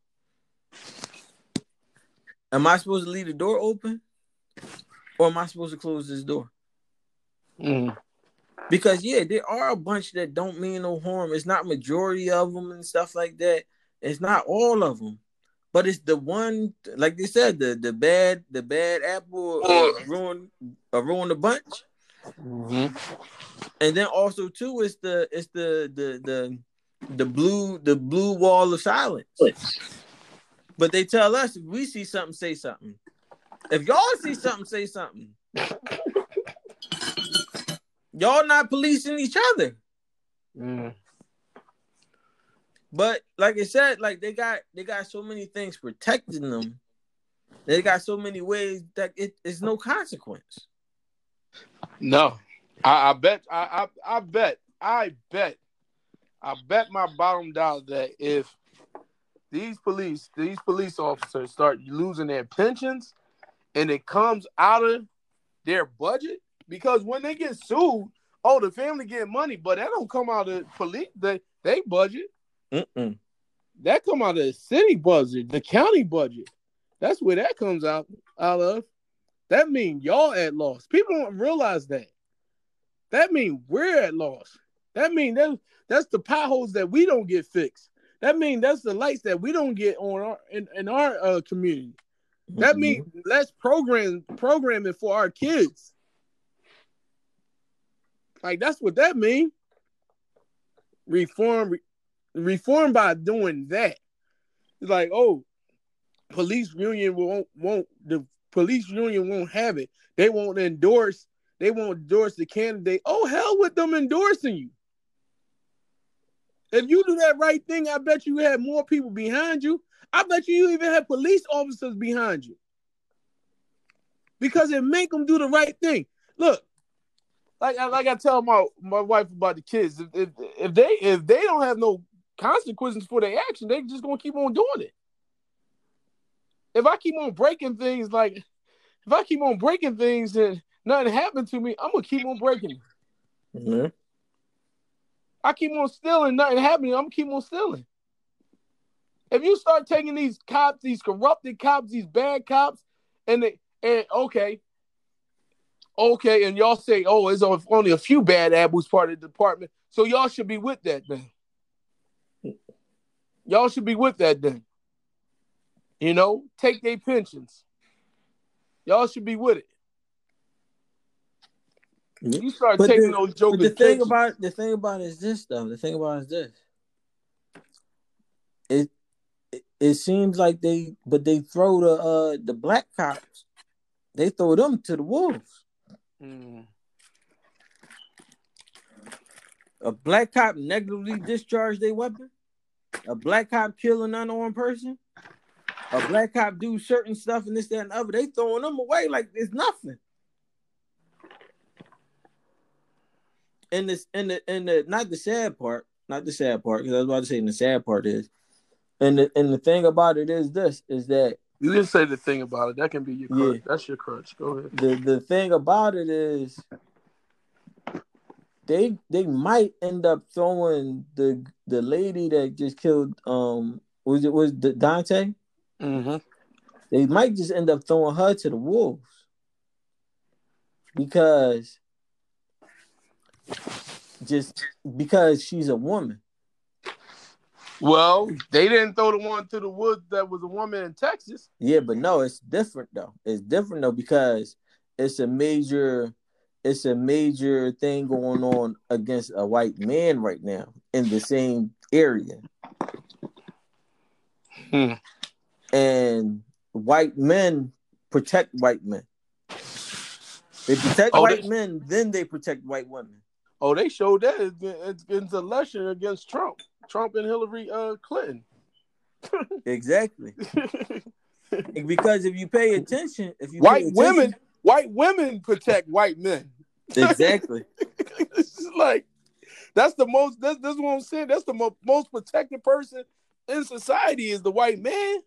Am I supposed to leave the door open? Or am I supposed to close this door? Mm. Because, yeah, there are a bunch that don't mean no harm. It's not majority of them and stuff like that. It's not all of them. But it's the one, like they said, the, the bad the bad apple uh, ruined, uh, ruined the bunch. Mm-hmm. And then also, too, it's the it's the the the, the blue the blue wall of silence. But they tell us, if we see something, say something. If y'all see something, say something. Y'all not policing each other. Mm. But like I said, like they got they got so many things protecting them. They got so many ways that it is no consequence. No, I, I bet I, I I bet I bet I bet my bottom dollar that if these police these police officers start losing their pensions. And it comes out of their budget because when they get sued, oh, the family get money, but that don't come out of police. They they budget. Mm-mm. That come out of the city budget, the county budget. That's where that comes out, out of. That means y'all at loss. People don't realize that. That means we're at loss. That means that, that's the potholes that we don't get fixed. That means that's the lights that we don't get on our, in, in our uh, community. That mm-hmm. means less program programming for our kids. Like, that's what that means. Reform, re, reform by doing that. It's like, oh, police union won't won't the police union won't have it. They won't endorse. They won't endorse the candidate. Oh, hell with them endorsing you. If you do that right thing, I bet you had more people behind you. I bet you even had police officers behind you. Because it make them do the right thing. Look, like, like I tell my, my wife about the kids, if, if, if they if they don't have no consequences for their action, they just going to keep on doing it. If I keep on breaking things, like, if I keep on breaking things and nothing happened to me, I'm going to keep on breaking it. Mm-hmm. I keep on stealing, nothing happening, I'm going to keep on stealing. If you start taking these cops, these corrupted cops, these bad cops, and they, and okay, okay, and y'all say, oh, it's only a few bad apples part of the department, so y'all should be with that then. Y'all should be with that then. You know, take their pensions. Y'all should be with it. You start but taking the, those jokers. The thing pensions. about the thing about it is this though. The thing about it is this. It it, it seems like they, but they throw the uh, the black cops. They throw them to the wolves. Mm. A black cop negligently discharged their weapon. A black cop kill an unarmed person. A black cop do certain stuff and this, that, and the other. They throwing them away like it's nothing. And this, and the, and the, not the sad part, not the sad part, because I was about to say, and the sad part is, and the, and the thing about it is this, is that you didn't say the thing about it. That can be your crutch. Yeah. That's your crutch. Go ahead. The the thing about it is, they they might end up throwing the the lady that just killed um was it was the Dante. Mm-hmm. They might just end up throwing her to the wolves because. Just because she's a woman. Well, they didn't throw the one to the woods that was a woman in Texas. Yeah, but no, it's different though. It's different though because it's a major, it's a major thing going on against a white man right now in the same area. Hmm. And white men protect white men. They protect oh, white they... men, then they protect white women. Oh, they showed that it's been the election against Trump, Trump and Hillary uh, Clinton. Exactly. Because if you pay attention, if you white pay attention, women, white women protect white men. Exactly. It's like that's the most. That's, that's what I'm saying. That's the mo- most protected person in society is the white man.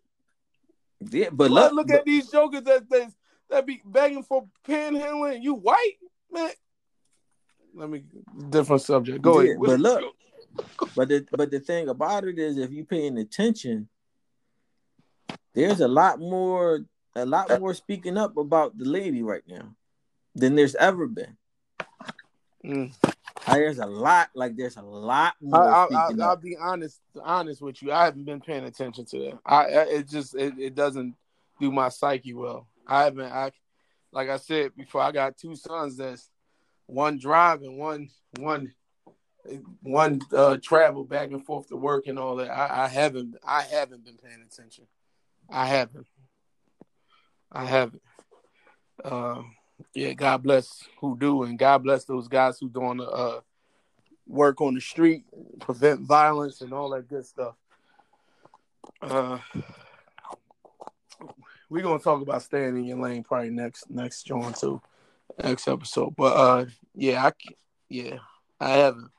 Yeah, but look, look but, at these jokers that that that be begging for panhandling. You white man. Let me different subject. Go yeah, ahead. But look, but the but the thing about it is, if you're paying attention, there's a lot more, a lot more speaking up about the lady right now than there's ever been. Mm. There's a lot, like there's a lot more. I, I, speaking I, I'll up. be honest, honest with you. I haven't been paying attention to that. I, I it just it, it doesn't do my psyche well. I haven't. I like I said before. I got two sons that's. One driving, one one one uh, travel back and forth to work and all that. I, I haven't I haven't been paying attention. I haven't. I haven't. Uh, yeah, God bless who do, and God bless those guys who doing the uh, work on the street, prevent violence and all that good stuff. Uh, we're gonna talk about staying in your lane probably next next John too. Next episode, but uh, yeah, I yeah, I haven't.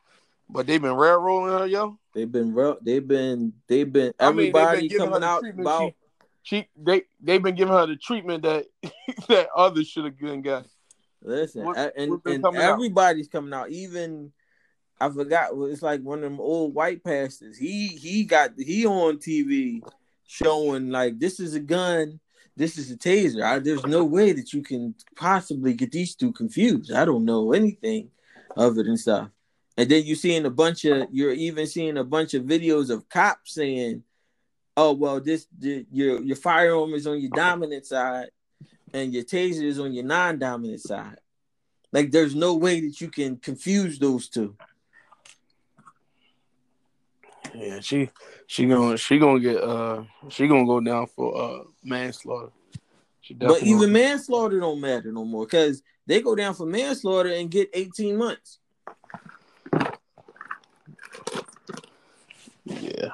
But they've been railroading her, yo. They've been rail. They've been. They've been. Everybody I mean, they've been coming out about. She, she, they they've been giving her the treatment that that others should have been got. Listen, what, and, and coming everybody's out. coming out. Even I forgot. It's like one of them old white pastors. He he got he on T V showing like this is a gun. this is a taser. I, there's no way that you can possibly get these two confused. I don't know anything of it and stuff. And then you're seeing a bunch of, you're even seeing a bunch of videos of cops saying, oh, well, this, the, your, your firearm is on your dominant side and your taser is on your non-dominant side. Like, there's no way that you can confuse those two. Yeah, she she gonna she gonna get uh she gonna go down for uh manslaughter. She but even manslaughter don't matter no more because they go down for manslaughter and get eighteen months. Yeah.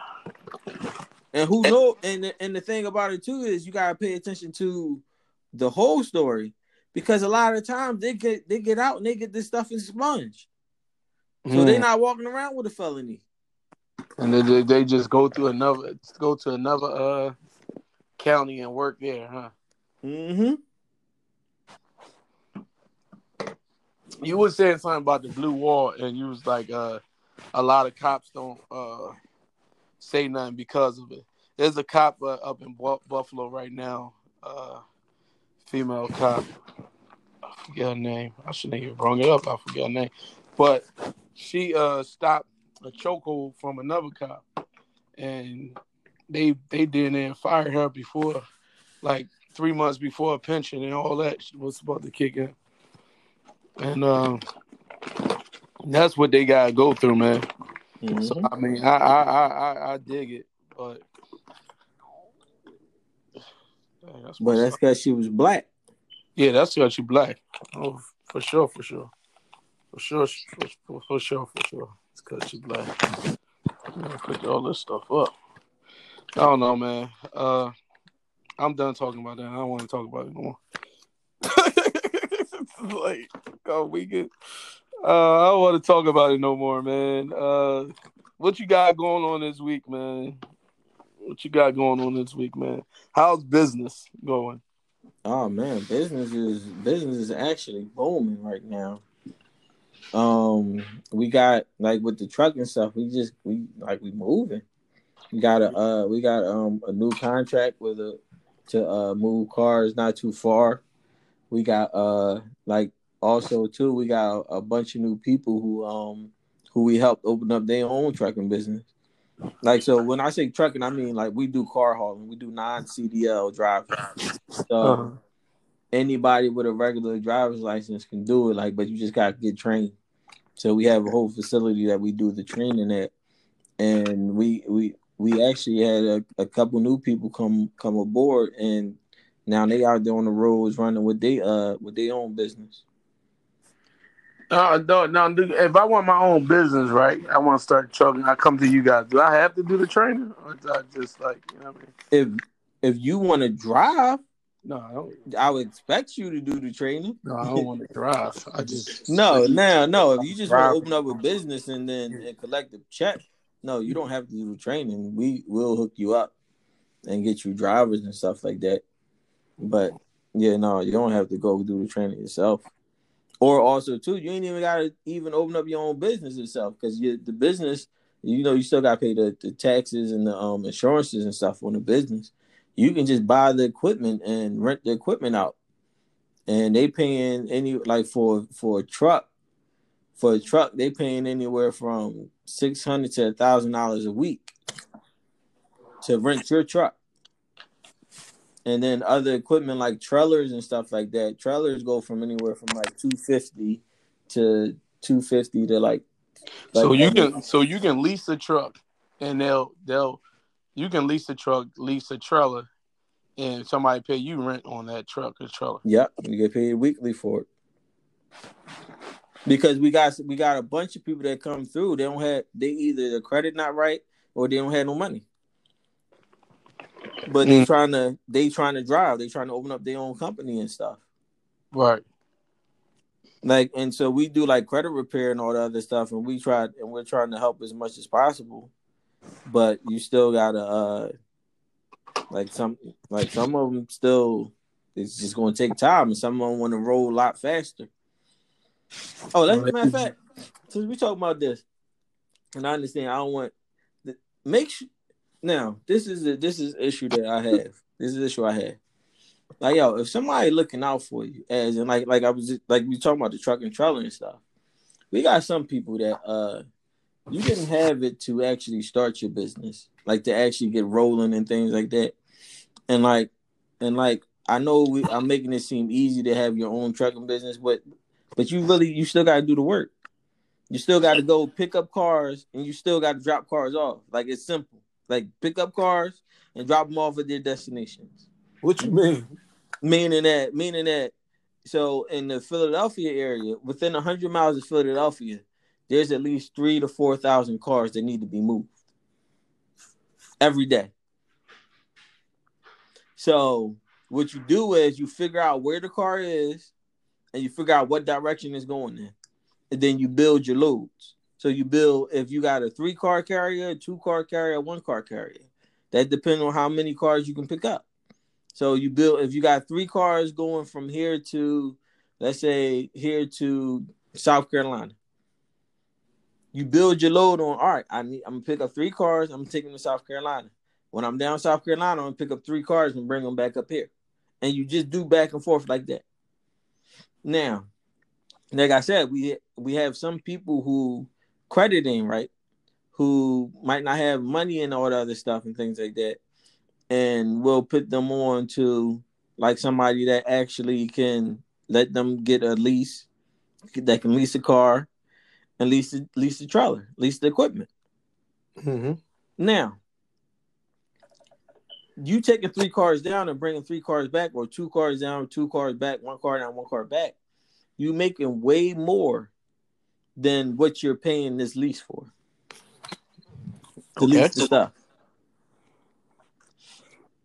And who knows? And and the thing about it too is you gotta pay attention to the whole story because a lot of the times they get they get out and they get this stuff in sponge, so mm. they're not walking around with a felony. And they they just go through another go to another uh county and work there, huh? Mm-hmm. You were saying something about the blue wall, and you was like, uh, a lot of cops don't uh say nothing because of it. There's a cop uh, up in Bu- Buffalo right now, uh, female cop. I forget her name. I shouldn't even bring it up. I forget her name, but she uh stopped a chokehold from another cop, and they they did and fired her before, like three months before a pension and all that was supposed to kick in, and um, that's what they gotta go through, man. Mm-hmm. So I mean, I I, I, I, I dig it, but dang, that's but that's because she was black. Yeah, that's because she black. Oh, for sure, for sure, for sure, for, for, for sure, for sure. It's because she's black. I'm gonna put all this stuff up. I don't know, man. Uh, I'm done talking about that. I don't want to talk about it no more. Like, oh, we get. Uh, I don't want to talk about it no more, man. Uh, what you got going on this week, man? What you got going on this week, man? How's business going? Oh man, business is business is actually booming right now. Um, we got like with the truck and stuff. We just we like we moving. We got a uh, we got um a new contract with a to uh move cars not too far. We got uh like also too we got a, a bunch of new people who um who we helped open up their own trucking business. Like so, when I say trucking, I mean like we do car hauling, we do non-C D L driving. So. Uh-huh. Anybody with a regular driver's license can do it, like, but you just gotta get trained. So we have a whole facility that we do the training at, and we we we actually had a, a couple new people come come aboard, and now they out there on the roads running with they uh with their own business. Uh, no, no. If I want my own business, right? I want to start trucking. I come to you guys. Do I have to do the training, or do I just like you know what I mean? If if you want to drive. No, I don't. I would expect you to do the training. No, I don't want to drive. I just no, now, no. If you just want to open up a business and then and collect a check, no, you don't have to do the training. We will hook you up and get you drivers and stuff like that. But yeah, no, you don't have to go do the training yourself. Or also, too, you ain't even gotta even open up your own business yourself because you the business, you know, you still gotta pay the, the taxes and the um insurances and stuff on the business. You can just buy the equipment and rent the equipment out, and they paying any like for for a truck, for a truck they paying anywhere from six hundred to a thousand dollars a week to rent your truck, and then other equipment like trailers and stuff like that. Trailers go from anywhere from like two fifty to two fifty to like. So like you everything. can so you can lease a truck, and they'll they'll. You can lease a truck, lease a trailer, and somebody pay you rent on that truck or trailer. Yep, you get paid weekly for it. Because we got we got a bunch of people that come through. They don't have they either their credit not right or they don't have no money. But they mm. trying to they trying to drive. They trying to open up their own company and stuff. Right. Like and so we do like credit repair and all the other stuff, and we try and we're trying to help as much as possible. But you still gotta uh, like some like some of them still it's just gonna take time, and some of them want to roll a lot faster. Oh, that's a matter of fact. Since we talking about this, and I understand, I don't want the, make sure now. This is a, this is an issue that I have. This is an issue I have. Like, yo, if somebody looking out for you, as and like, like I was just, like we talking about the truck and trailer and stuff. We got some people that uh, you didn't have it to actually start your business, like to actually get rolling and things like that. And like, and like, I know we, I'm making it seem easy to have your own trucking business, but but you really you still got to do the work. You still got to go pick up cars, and you still got to drop cars off. Like, it's simple. Like, pick up cars and drop them off at their destinations. What you mean? Meaning that, meaning that, so in the Philadelphia area, within one hundred miles of Philadelphia, there's at least three to four thousand cars that need to be moved every day. So what you do is you figure out where the car is, and you figure out what direction it's going in. And then you build your loads. So you build, if you got a three-car carrier, a two-car carrier, a one-car carrier. That depends on how many cars you can pick up. So you build, if you got three cars going from here to, let's say, here to South Carolina, you build your load on, all right, I need, I'm going to pick up three cars, I'm going to take them to South Carolina. When I'm down South Carolina, I'm going to pick up three cars and bring them back up here. And you just do back and forth like that. Now, like I said, we we have some people who credit ain't right, who might not have money and all the other stuff and things like that. And we'll put them on to like somebody that actually can let them get a lease, that can lease a car and lease, lease the trailer, lease the equipment. Mm-hmm. Now, you taking three cars down and bringing three cars back, or two cars down, two cars back, one car down, one car back, you making way more than what you're paying this lease for. To okay. lease the stuff.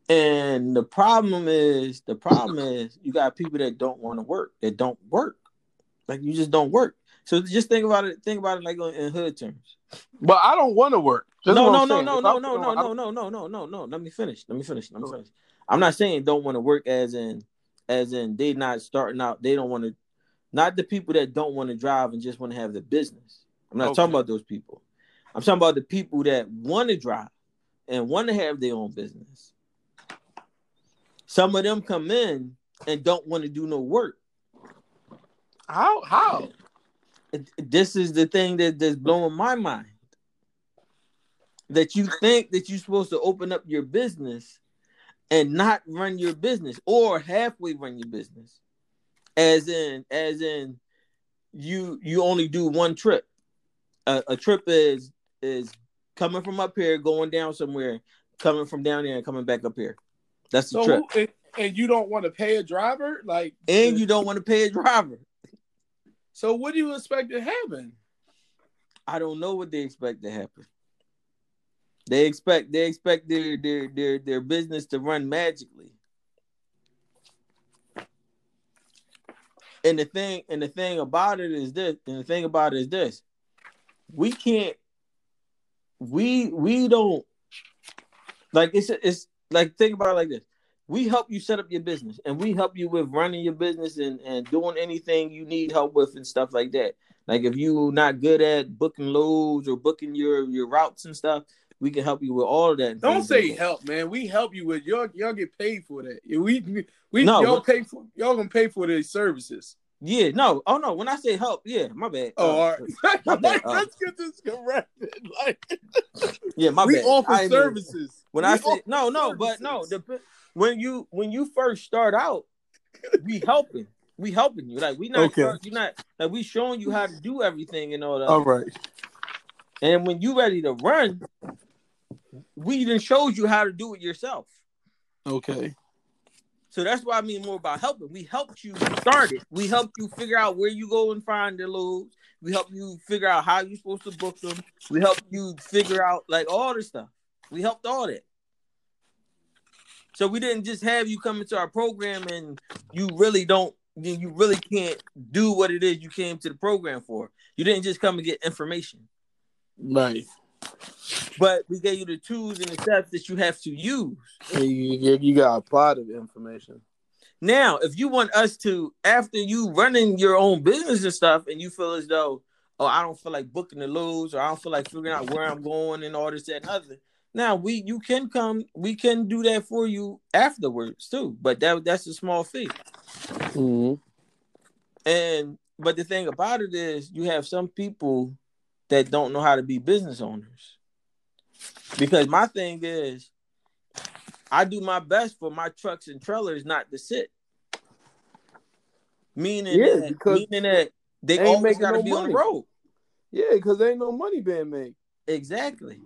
And the problem is, the problem is you got people that don't want to work, that don't work. Like, you just don't work. So just think about it, think about it like in hood terms. But I don't want to work. No, no, no, no, no, no, no, no, no, no, no, no, no. Let me finish. Let me finish. Let me finish. I'm not saying don't want to work as in as in they not starting out, they don't want to, not the people that don't want to drive and just want to have the business. I'm not okay. talking about those people. I'm talking about the people that want to drive and want to have their own business. Some of them come in and don't want to do no work. How? How? This is the thing that, that's blowing my mind. That you think that you're supposed to open up your business and not run your business, or halfway run your business. As in, as in, you you only do one trip. A, a trip is is coming from up here, going down somewhere, coming from down there, and coming back up here. That's the so, trip. And, and you don't want to pay a driver, like, and you don't want to pay a driver. So what do you expect to happen? I don't know what they expect to happen. They expect they expect their their their, their business to run magically. And the thing and the thing about it is this, and the thing about it is this. We can't we we don't like it's it's Like, think about it like this. We help you set up your business, and we help you with running your business and, and doing anything you need help with and stuff like that. Like, if you're not good at booking loads or booking your, your routes and stuff, we can help you with all of that. Don't say like help, man. We help you with y'all. Y'all get paid for that. We we no, y'all pay for y'all gonna pay for their services. Yeah, no. Oh, no. When I say help, yeah, my bad. Oh, uh, all right. My bad. Uh, Let's get this corrected. Like, yeah, my we bad. We offer I services. Mean, when we I say no, no, services. But no. The, when you when you first start out, we helping, we helping you. Like, we not, okay. you not like we showing you how to do everything and all that. All right. And when you ready to run, we then showed you how to do it yourself. Okay. So that's what I mean more about helping. We helped you start it. We helped you figure out where you go and find the loads. We helped you figure out how you're supposed to book them. We helped you figure out, like, all this stuff. We helped all that. So we didn't just have you come into our program and you really don't, you really can't do what it is you came to the program for. You didn't just come and get information. Right. But we gave you the tools and the steps that you have to use. You, you, you got to apply the information. Now, if you want us to, after you running your own business and stuff, and you feel as though, oh, I don't feel like booking the loads, or I don't feel like figuring out where I'm going and all this, that, and other, Now we you can come, we can do that for you afterwards too, but that that's a small fee. Mm-hmm. And but the thing about it is, you have some people that don't know how to be business owners. Because my thing is, I do my best for my trucks and trailers not to sit. Meaning, yeah, that, meaning that they always got to no be money. On the road. Yeah, because there ain't no money being made. Exactly.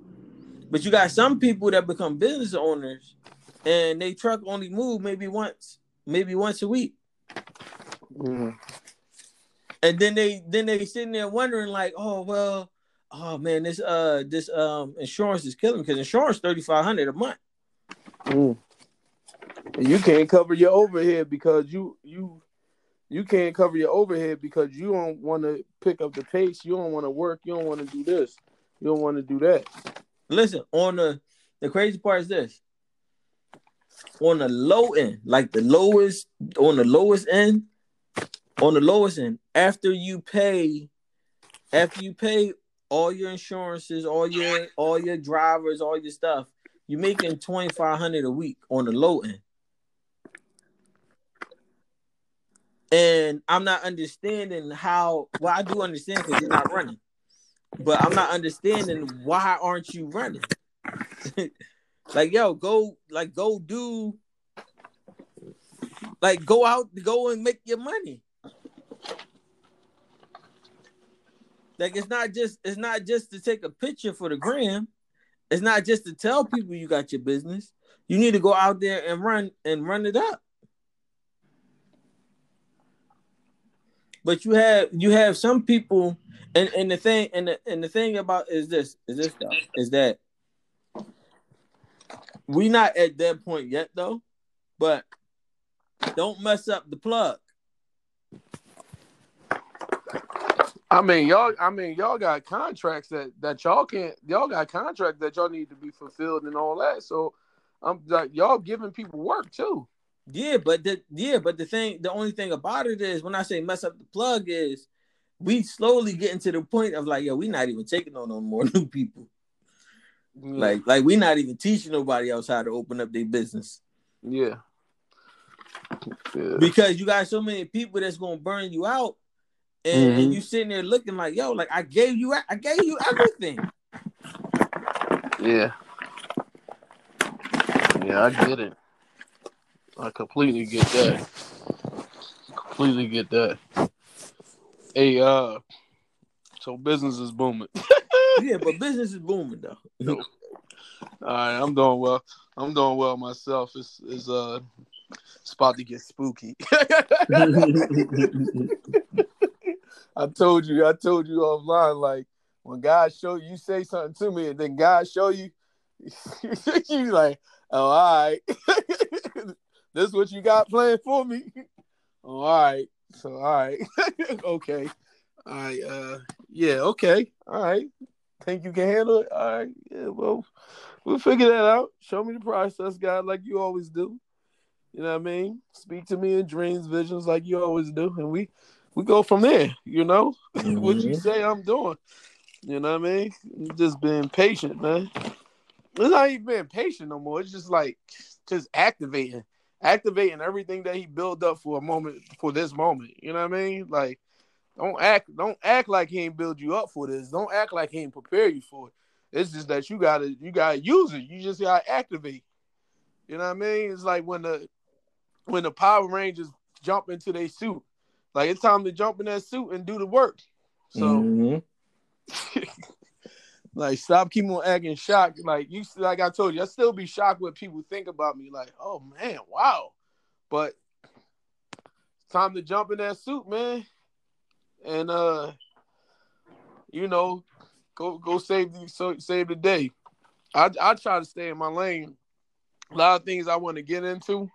But you got some people that become business owners and they truck only move maybe once, maybe once a week. Mm. And then they then they sitting there wondering like, oh, well, oh, man, this uh this um insurance is killing me, because insurance is thirty-five hundred dollars a month. Mm. And you can't cover your overhead because you you you can't cover your overhead because you don't want to pick up the pace. You don't want to work. You don't want to do this. You don't want to do that. Listen, on the the crazy part is this. On the low end, like the lowest on the lowest end, on the lowest end, after you pay, after you pay all your insurances, all your all your drivers, all your stuff, you're making twenty-five hundred dollars a week on the low end. And I'm not understanding how, well, I do understand because you're not running. But I'm not understanding why aren't you running? Like, yo, go, like, go do, like, go out, go and make your money. Like, it's not just, it's not just to take a picture for the gram. It's not just to tell people you got your business. You need to go out there and run and run it up. But you have you have some people, and, and the thing and the, and the thing about is this is this stuff is that we're not at that point yet though, but don't mess up the plug. I mean, y'all. I mean, y'all got contracts that, that y'all can't. Y'all got contracts that y'all need to be fulfilled and all that. So, I'm like, y'all giving people work too. Yeah, but the yeah, but the thing, the only thing about it is, when I say mess up the plug, is we slowly getting to the point of like, yo, we not even taking on no more new people. Yeah. Like, like we not even teaching nobody else how to open up their business. Yeah. yeah. Because you got so many people that's gonna burn you out. And, mm-hmm. and you sitting there looking like, yo, like I gave you, I gave you everything. Yeah, yeah, I get it. I completely get that. Completely get that. Hey, uh, so business is booming. Yeah, but business is booming though. All right, I'm doing well. I'm doing well myself. It's it's uh, it's about to get spooky. I told you, I told you offline, like, when God show you, you say something to me, and then God show you, you like, oh, all right. This is what you got planned for me? Oh, all right. So, all right. Okay. All right. Uh, yeah, okay. All right. Think you can handle it? All right. Yeah, well, we'll figure that out. Show me the process, God, like you always do. You know what I mean? Speak to me in dreams, visions, like you always do. And we... We go from there, you know? Mm-hmm. What you say I'm doing. You know what I mean? Just being patient, man. It's not even being patient no more. It's just like, just activating. Activating everything that he built up for a moment, for this moment. You know what I mean? Like, don't act don't act like he ain't build you up for this. Don't act like he ain't prepare you for it. It's just that you gotta, you gotta use it. You just gotta activate. You know what I mean? It's like when the, when the Power Rangers jump into their suit. Like, it's time to jump in that suit and do the work. So, mm-hmm. Like, stop keep on acting shocked. Like, you, like I told you, I still be shocked what people think about me. Like, oh, man, wow. But it's time to jump in that suit, man. And, uh, you know, go go save the, so, save the day. I, I try to stay in my lane. A lot of things I want to get into,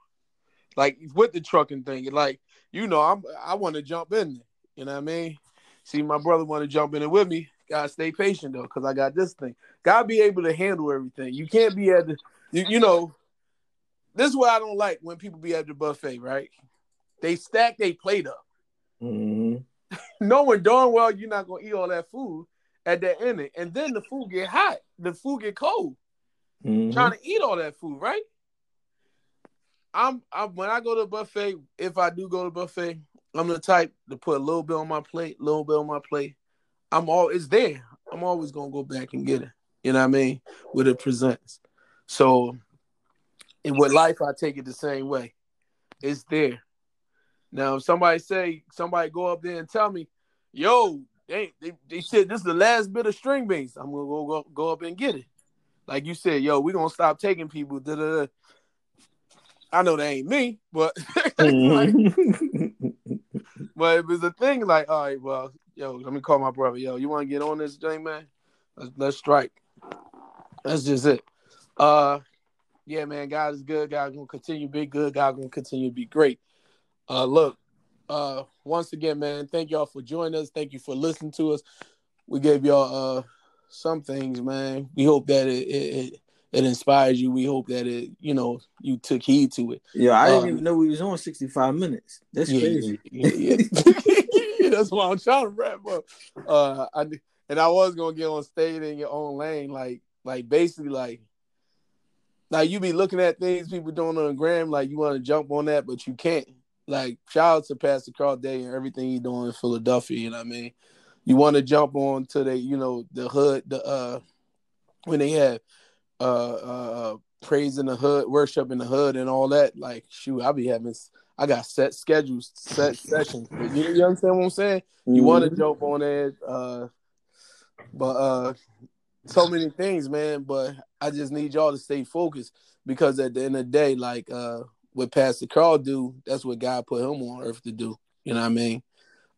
like, with the trucking thing. Like, you know, I'm, I want to jump in there. You know what I mean? See, my brother want to jump in there with me. Gotta stay patient, though, because I got this thing. Gotta be able to handle everything. You can't be at the, you, you know, this is what I don't like when people be at the buffet, right? They stack their plate up. Mm-hmm. Knowing darn well you're not going to eat all that food at that end. And then the food get hot. The food get cold. mm-hmm. trying to eat all that food, right? I'm, I'm when I go to a buffet, if I do go to a buffet, I'm the type to put a little bit on my plate, little bit on my plate. I'm all it's there. I'm always gonna go back and get it. You know what I mean? With it presents. So, and with life, I take it the same way. It's there. Now, if somebody say somebody go up there and tell me, "Yo, they they, they said this is the last bit of string beans," I'm gonna go go, go up and get it. Like you said, "Yo, we are gonna stop taking people." Da da da. I know that ain't me, but mm-hmm. like, but it was a thing. Like, all right, well, yo, let me call my brother. Yo, you want to get on this thing, man? Let's, let's strike. That's just it. Uh, yeah, man. God is good. God gonna continue to be good. God gonna continue to be great. Uh, look, uh, once again, man, thank y'all for joining us. Thank you for listening to us. We gave y'all uh some things, man. We hope that it. it, it It inspires you. We hope that it, you know, you took heed to it. Yeah, I didn't um, even know we was on sixty-five minutes. That's yeah, crazy. Yeah, yeah. yeah, that's why I'm trying to wrap up. Uh, I and I was gonna get on stage in your own lane, like, like basically, like, like you be looking at things people doing on the gram, like you want to jump on that, but you can't. Like, shout out to Pastor Carl Day and everything he's doing in Philadelphia. You know what I mean? You want to jump on to the, you know, the hood, the uh, when they have. Uh, uh, praise in the hood, worship in the hood, and all that. Like, shoot, I be having, I got set schedules, set sessions. You, you understand what I'm saying? You mm-hmm. want to joke on that, uh, but uh, so many things, man. But I just need y'all to stay focused because at the end of the day, like uh, what Pastor Carl do, that's what God put him on earth to do. You know what I mean?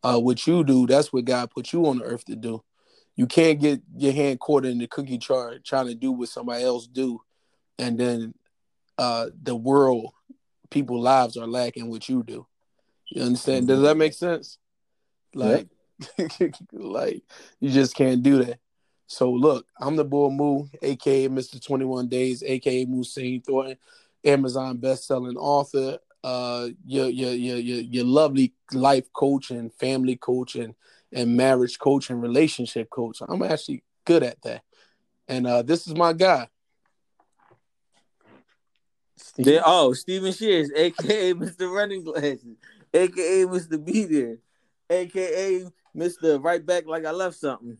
Uh, what you do, that's what God put you on the earth to do. You can't get your hand caught in the cookie jar trying to do what somebody else do. And then uh, the world, people's lives are lacking what you do. You understand? Does that make sense? Like, yeah. like you just can't do that. So look, I'm the Bull Moo, a k a. Mister twenty-one Days, a k a. Muhsin Thornton, Amazon best-selling author, uh, your, your, your, your, your lovely life coach and family coach and and marriage coach and relationship coach. I'm actually good at that. And uh, this is my guy. Steven. Oh, Steven Shears, a k a. Mister Running Glasses, a k a. Mister Be There, a k a. Mister Right Back Like I Left Something.